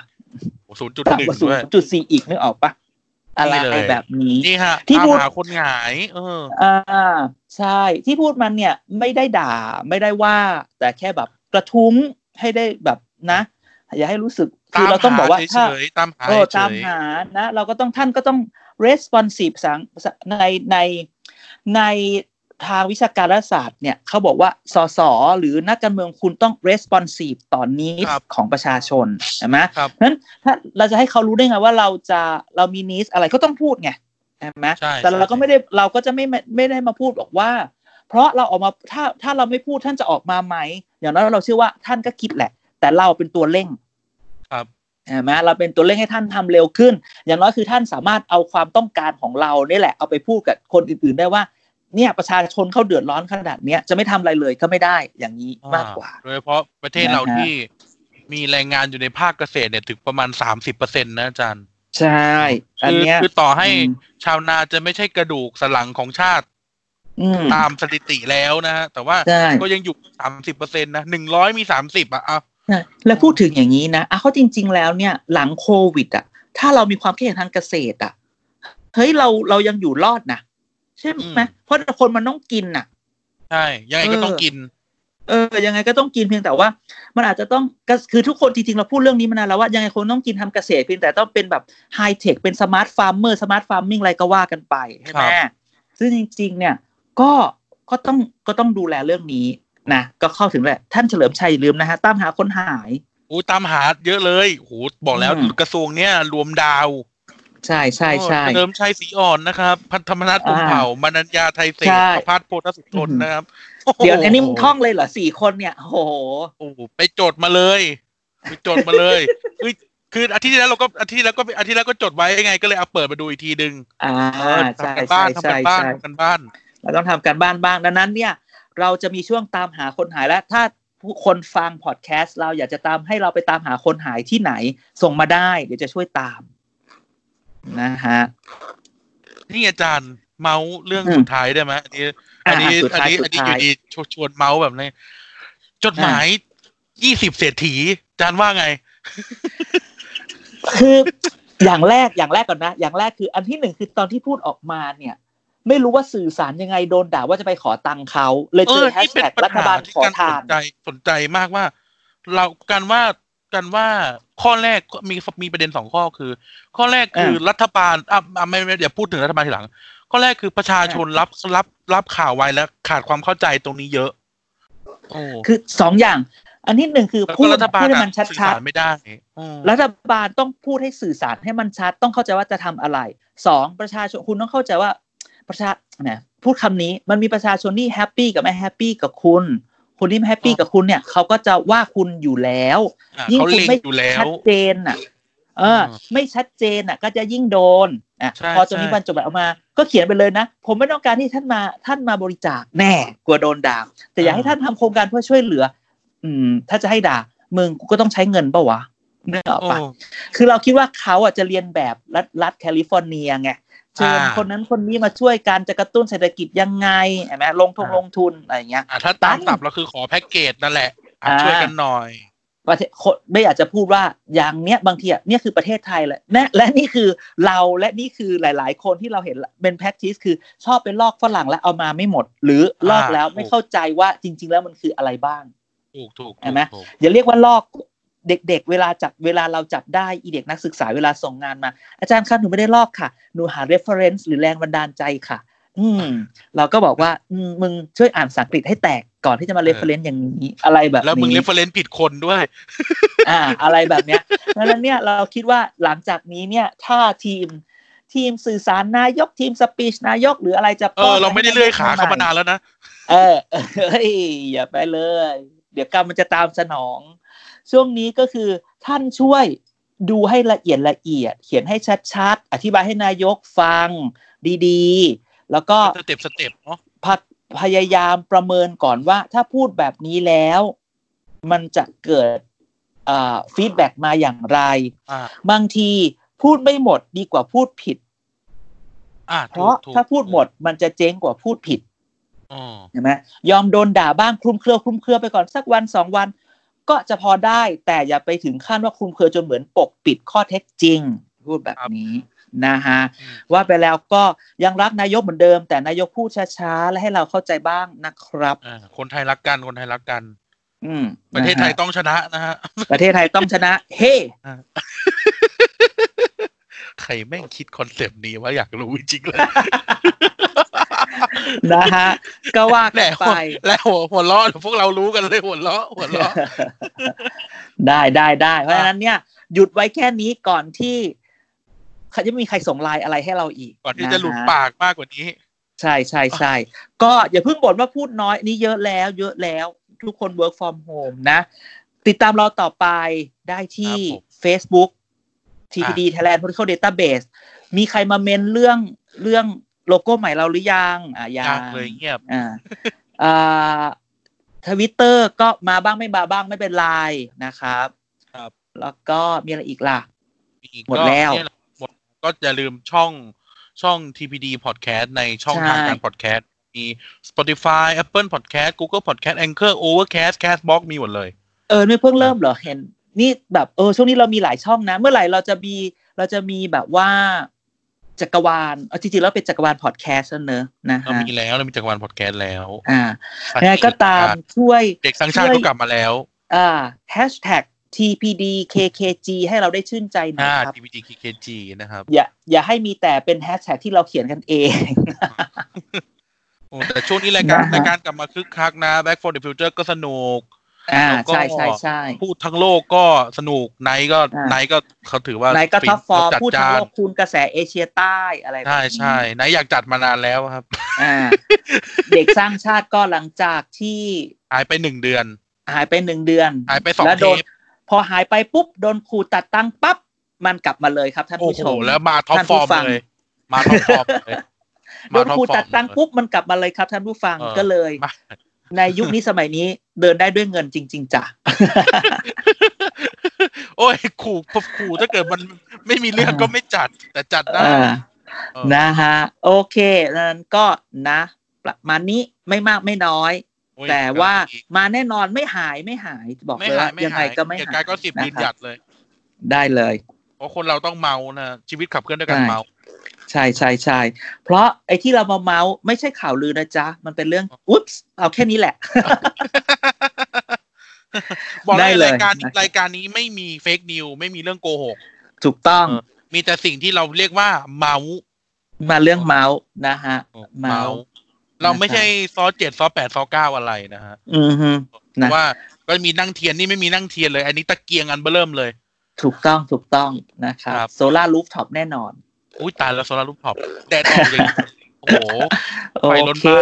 ศูนย์จุดหนึ่ง ด้วย ศูนย์จุดสี่ อีกนึกออกปะอะไรแบบนี้นี่ฮะที่พูดหาคนหงายเอออ่าใช่ที่พูดมันเนี่ยไม่ได้ด่าไม่ได้ว่าแต่แค่แบบกระทุ้งให้ได้แบบนะอย่าให้รู้สึกคือเราต้องบอกว่าถ้าตามหาเออตามหานะเราก็ต้องท่านก็ต้อง responsive ในในในทางวิชาการศาสตร์เนี่ยเขาบอกว่าสสหรือนักการเมืองคุณต้อง responsive ต่อ needs ของประชาชนใช่ไหมนั้นถ้าเราจะให้เขารู้ได้ไงว่าเราจะเรามี needs อะไรก็ต้องพูดไงใช่ไหมแต่เราก็ไม่ได้เราก็จะไม่ไม่ได้มาพูดบอกว่าเพราะเราออกมาถ้าถ้าเราไม่พูดท่านจะออกมาไหมอย่างนั้นเราเชื่อว่าท่านก็คิดแหละแต่เราเป็นตัวเร่งใช่ไหมเราเป็นตัวเร่งให้ท่านทำเร็วขึ้นอย่างน้อยคือท่านสามารถเอาความต้องการของเราเนี่ยแหละเอาไปพูดกับคนอื่นๆได้ว่าเนี่ยประชาชนเขาเดือดร้อนขนาดเนี้ยจะไม่ทำอะไรเลยก็ไม่ได้อย่างนี้มากกว่าโดยเฉพาะประเทศเราที่มีแรงงานอยู่ในภาคเกษตรเนี่ยถึงประมาณ สามสิบเปอร์เซ็นต์ นะอาจารย์ใช่อันเนี้ยคือต่อให้ชาวนาจะไม่ใช่กระดูกสันหลังของชาติตามสถิติแล้วนะฮะแต่ว่าก็ยังอยู่ สามสิบเปอร์เซ็นต์ นะหนึ่งร้อยมีสามสิบอ่ะเอาแล้วพูดถึงอย่างนี้นะอ่ะเขาจริงๆแล้วเนี่ยหลังโควิดอ่ะถ้าเรามีความเข้มแข็งทางเกษตรอ่ะเฮ้ยเราเรายังอยู่รอดนะ ใช่ไหมเพราะคนมันต้องกินน่ะใช่ยังไงก็ต้องกินเออยังไงก็ต้องกินเพียงแต่ว่ามันอาจจะต้องคือทุกคนจริงๆเราพูดเรื่องนี้มานานแล้วว่ายังไงคนต้องกินทำเกษตรเพียงแต่ต้องเป็นแบบไฮเทคเป็นสมาร์ทฟาร์มเมอร์สมาร์ทฟาร์มมิ่งอะไรก็ว่ากันไปใช่ไหมซึ่งจริงๆเนี่ยก็ก็ต้องก็ต้องดูแลเรื่องนี้นะก็เข้าถึงแหละท่านเฉลิมชัยอย่าลืมนะฮะตามหาคนหายโอ้ตามหาเยอะเลยโหบอกแล้วกระทรวงเนี้ยรวมดาวใช่ใช่ใช่เฉลิมชัยศรีอ่อนนะครับพันธมนัสพรหมเผ่ามนัญญาไทยเศรษฐประภัสโพธสุทนนะครับเดี๋ยวอันนี้มึงท่องเลยเหรอสี่คนเนี่ยโหโอ้ไปโจทย์มาเลยไปโจทย์มาเลยคือคืออาทิตย์ที่แล้วเราก็อาทิตย์แล้วก็อาทิตย์แล้วก็จดไว้ยังไงก็เลยเอาเปิดมาดูอีกทีนึงอ่าใช่ใช่ใช่ใช่ทำกันบ้านเราต้องทำกันบ้านบ้างดังนั้นเนี่ยเราจะมีช่วงตามหาคนหายแล้วถ้าผู้คนฟังพอดแคสต์เราอยากจะตามให้เราไปตามหาคนหายที่ไหนส่งมาได้เดี๋ยวจะช่วยตามนะฮะนี่อาจารย์เมาเรื่องสุดท้ายได้ไหมอันนี้อันนี้อันนี้อันนี้อยู่ดีชวนเมาแบบนี้จดหมายยี่สิบเศรษฐีอาจารย์ว่าไงคืออย่างแรกอย่างแรกก่อนนะอย่างแรกคืออันที่หนึ่งคือตอนที่พูดออกมาเนี่ยไม่รู้ว่าสื่อสารยังไงโดนด่าว่าจะไปขอตังค์เขาเลยเจอแฮชแท็กรัฐบาลขอทานสนใจสนใจมากว่าเราการว่ากันว่าข้อแรกมีมีประเด็นสองข้อคือข้อแรกคือรัฐบาลอ่ะไม่ไม่เดี๋ยวพูดถึงรัฐบาลทีหลังข้อแรกคือประชาชนรับรับรับข่าวไวและขาดความเข้าใจตรงนี้เยอะโอ้คือสองอย่างอันที่หนึ่งคือพูดให้มันชัดชัดไม่ได้รัฐบาลต้องพูดให้สื่อสารให้มันชัดต้องเข้าใจว่าจะทำอะไรสองประชาชนคุณต้องเข้าใจว่าประชาเนี่ยพูดคำนี้มันมีประชาชนที่แฮปปี้กับไม่แฮปปี้กับคุณคนที่ไม่แฮปปี้กับคุณเนี่ยเขาก็จะว่าคุณอยู่แล้วยิ่งคุณไม่ชัดเจนอ่ะเออไม่ชัดเจนอ่ะก็จะยิ่งโดนอ่ะพอจนนี้วันจบแบบออกมาก็เขียนไปเลยนะผมไม่ต้องการที่ท่านมาท่านมาบริจาคแน่กลัวโดนด่าแต่อยากให้ท่านทำโครงการเพื่อช่วยเหลืออืมถ้าจะให้ด่ามึงกูก็ต้องใช้เงินป่ะวะเนื้อออกปะคือเราคิดว่าเขาอ่ะจะเรียนแบบรัฐรัฐแคลิฟอร์เนียไงเชิญคนนั้นคนนี้มาช่วยกันจะกระตุ้นเศรษฐกิจยังไงใช่ไหมลงทุนลงทุนอะไรอย่างเงี้ยถ้าตามตับเราคือขอแพ็กเกจนั่นแหละช่วยกันหน่อยประเทศไม่อยากจะพูดว่าอย่างเนี้ยบางทีอ่ะเนี่ยคือประเทศไทยแหละและและนี่คือเราและนี่คือหลายๆคนที่เราเห็นเป็นแพ็กทิสคือชอบไปลอกฝรั่งแล้วเอามาไม่หมดหรือลอกแล้วไม่เข้าใจว่าจริงๆแล้วมันคืออะไรบ้างถูกถูกใช่ไหมอย่าเรียกว่าลอกเด็กๆเวลาจับเวลาเราจับได้อีเด็กนักศึกษาเวลาส่งงานมาอาจารย์ครับหนูไม่ได้ลอกค่ะหนูหา reference หรือแรงบันดาลใจค่ะอืมเราก็บอกว่ามึงช่วยอ่านภาษาอังกฤษให้แตกก่อนที่จะมา reference อย่างนี้อะไรแบบนี้แล้วมึง reference ผิดคนด้วยอ่าอะไรแบบเนี้ยดังนั้นเนี่ยเราคิดว่าหลังจากนี้เนี่ยถ้าทีมทีมสื่อสารนายกทีมสปีชนายกหรืออะไรจะเออเราไม่ได้เลื่อยขาเข้ามานานแล้วนะเออเฮ้ยอย่าไปเลยเดี๋ยวกรรมมันจะตามสนองช่วงนี้ก็คือท่านช่วยดูให้ละเอียดละเอียดเขียนให้ชัดๆอธิบายให้นายกฟังดีๆแล้วก็สเต็ปสเต็ปเนาะพยายามประเมินก่อนว่าถ้าพูดแบบนี้แล้วมันจะเกิดอ่าฟีดแบ็กมาอย่างไรบางทีพูดไม่หมดดีกว่าพูดผิดเพราะถ้าพูดหมดมันจะเจ๊งกว่าพูดผิดเห็นไหมยอมโดนด่าบ้างคลุมเครือคลุมเครือไปก่อนสักวันสองวันก็จะพอได้แต่อย่าไปถึงขั้นว่าคลุมเครือจนเหมือนปกปิดข้อเท็จจริงพูดแบบนี้นะฮะว่าไปแล้วก็ยังรักนายกเหมือนเดิมแต่นายกพูดช้าๆและให้เราเข้าใจบ้างนะครับคนไทยรักกันคนไทยรักกันประเทศไทยต้องชนะนะฮะประเทศไทยต้องชนะเฮ้ใครแม่งคิดคอนเซปต์นี้ว่าอยากรู้จริงเลยนะฮะก็ว่ากันไปแล้วหัวล้อพวกเรารู้กันเลยหัวล้อหัวล้อได้ได้ได้เพราะฉะนั้นเนี่ยหยุดไว้แค่นี้ก่อนที่จะมีใครส่งไลน์อะไรให้เราอีกก่อนที่จะหลุดปากมากกว่านี้ใช่ใช่ใช่ก็อย่าเพิ่งบ่นว่าพูดน้อยนี่เยอะแล้วเยอะแล้วทุกคน work from home นะติดตามเราต่อไปได้ที่ Facebook ที พี ดี Thailand Political Database มีใครมาเมนเรื่องเรื่องโลโก้ใหม่เราหรือยังอ่ะยังเลยเงียบอ่าอ่า Twitter ก็มาบ้างไม่มาบ้างไม่เป็นไรนะครับครับแล้วก็มีอะไรอีกล่ะหมดแล้วหมดก็อย่าลืมช่องช่อง ที พี ดี Podcast ในช่องทางการ Podcast มี Spotify Apple Podcast Google Podcast Anchor Overcast Castbox มีหมดเลยเออไม่เพิ่งเริ่มเหรอเห็นนี่แบบเออช่วงนี้เรามีหลายช่องนะเมื่อไหร่เราจะมีเราจะมีแบบว่า จักรวาลเออจริงๆแล้วเป็นจักรวาลพอดแคสต์เนอะนะฮะมีแล้วเรามีจักรวาลพอดแคสต์แล้วอ่ายังไงก็ตามช่วยเด็กสร้างชาติก็กลับมาแล้วอ่า แฮชแท็ก ที พี ดี เค เค จี ให้เราได้ชื่นใจหน่อยครับ ที พี ดี เค เค จี นะครับอย่าอย่าให้มีแต่เป็นแฮชแท็กที่เราเขียนกันเองโอ้แต่ช่วงนี้รายการรายการกลับมาคึกคักนะ Back for the Future ก็สนุกอ่าใช่ๆๆพูดทั้งโลกก็สนุกไหนก็ไหนก็เขาถือว่าไหนก็ท็อปฟอร์มพูดทั้งโลกคูณกระแสเอเชียใต้อะไรแบบนี้ใช่ๆไหนอยากจัดมานานแล้วครับอ่าเด็กสร้างชาติก็หลังจากที่หายไปหนึ่งเดือนหายไปหนึ่งเดือนหายไปสองเทปพอหายไปปุ๊บโดนครูตัดตังปั๊บมันกลับมาเลยครับท่านผู้ชมแล้วมาท็อปฟอร์มเลยมาท็อปฟอร์มเลยโดนครูตัดตังปุ๊บมันกลับมาเลยครับท่านผู้ฟังก็เลยในยุคนี้สมัยนี้เดินได้ด้วยเงินจริงๆจ้ะโอ้ยขู่ขู่ถ้าเกิดมันไม่มีเรื่องก็ไม่จัดแต่จัดได้นะฮะโอเคนั้นก็นะประมาณนี้ไม่มากไม่น้อยแต่ว่ามาแน่นอนไม่หายไม่หายบอกเลยยังไงก็ไม่หายก็สิบยืนหยัดเลยได้เลยเพราะคนเราต้องเมานะชีวิตขับเคลื่อนด้วยการเมาใช่ๆๆเพราะไอ้ที่เรามาเมาส์ไม่ใช่ข่าวลือนะจ๊ะมันเป็นเรื่องอุ๊ปส์เอาแค่นี้แหละ บอกเลยรายการรายการนี้ไม่มีเฟคนิวไม่มีเรื่องโกหกถูกต้องมีแต่สิ่งที่เราเรียกว่าเมาส์มาเรื่องเมาส์นะฮะเมาส์เราไม่ใช่ซอเจ็ดซอแปดซอเก้าอะไรนะฮะอือฮึว่าก็มีนั่งเทียนนี่ไม่มีนั่งเทียนเลยอันนี้ตะเกียงอันเบ้อเริ่มเลยถูกต้องถูกต้องนะครับโซล่ารูฟท็อปแน่นอนอุ้ยตายแล้วโซลารูปพอปแดดออกอย่างโอ้โหไฟล้นบ้าน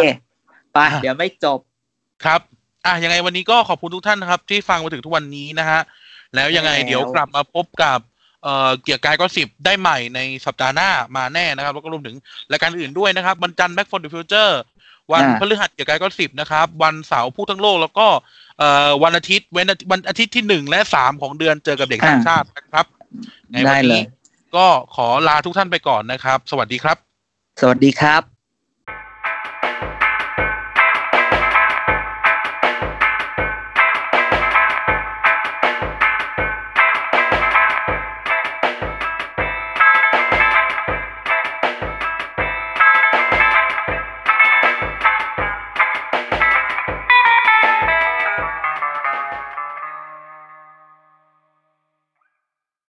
ไปเดี๋ยวไม่จบครับอ่ะยังไงวันนี้ก็ขอบคุณทุกท่านนะครับที่ฟังมาถึงทุกวันนี้นะฮะแล้วยังไงเดี๋ยวกลับมาพบกับเอ่อเกียร์กายก็สิบได้ใหม่ในสัปดาห์หน้ามาแน่นะครับแล้วก็รวมถึงรายการอื่นด้วยนะครับวันจันทร์ Back for the Future วันพฤหัสเกียร์กายก็สิบนะครับวันเสาร์พูดทั้งโลกแล้วก็เอ่อวันอาทิตย์เว้นวันอาทิตย์ที่หนึ่งและสามของเดือนเจอกับเด็กต่างชาตินะครับในวันนี้ก็ขอลาทุกท่านไปก่อนนะครับสวัสดีครับสวัสดีครับ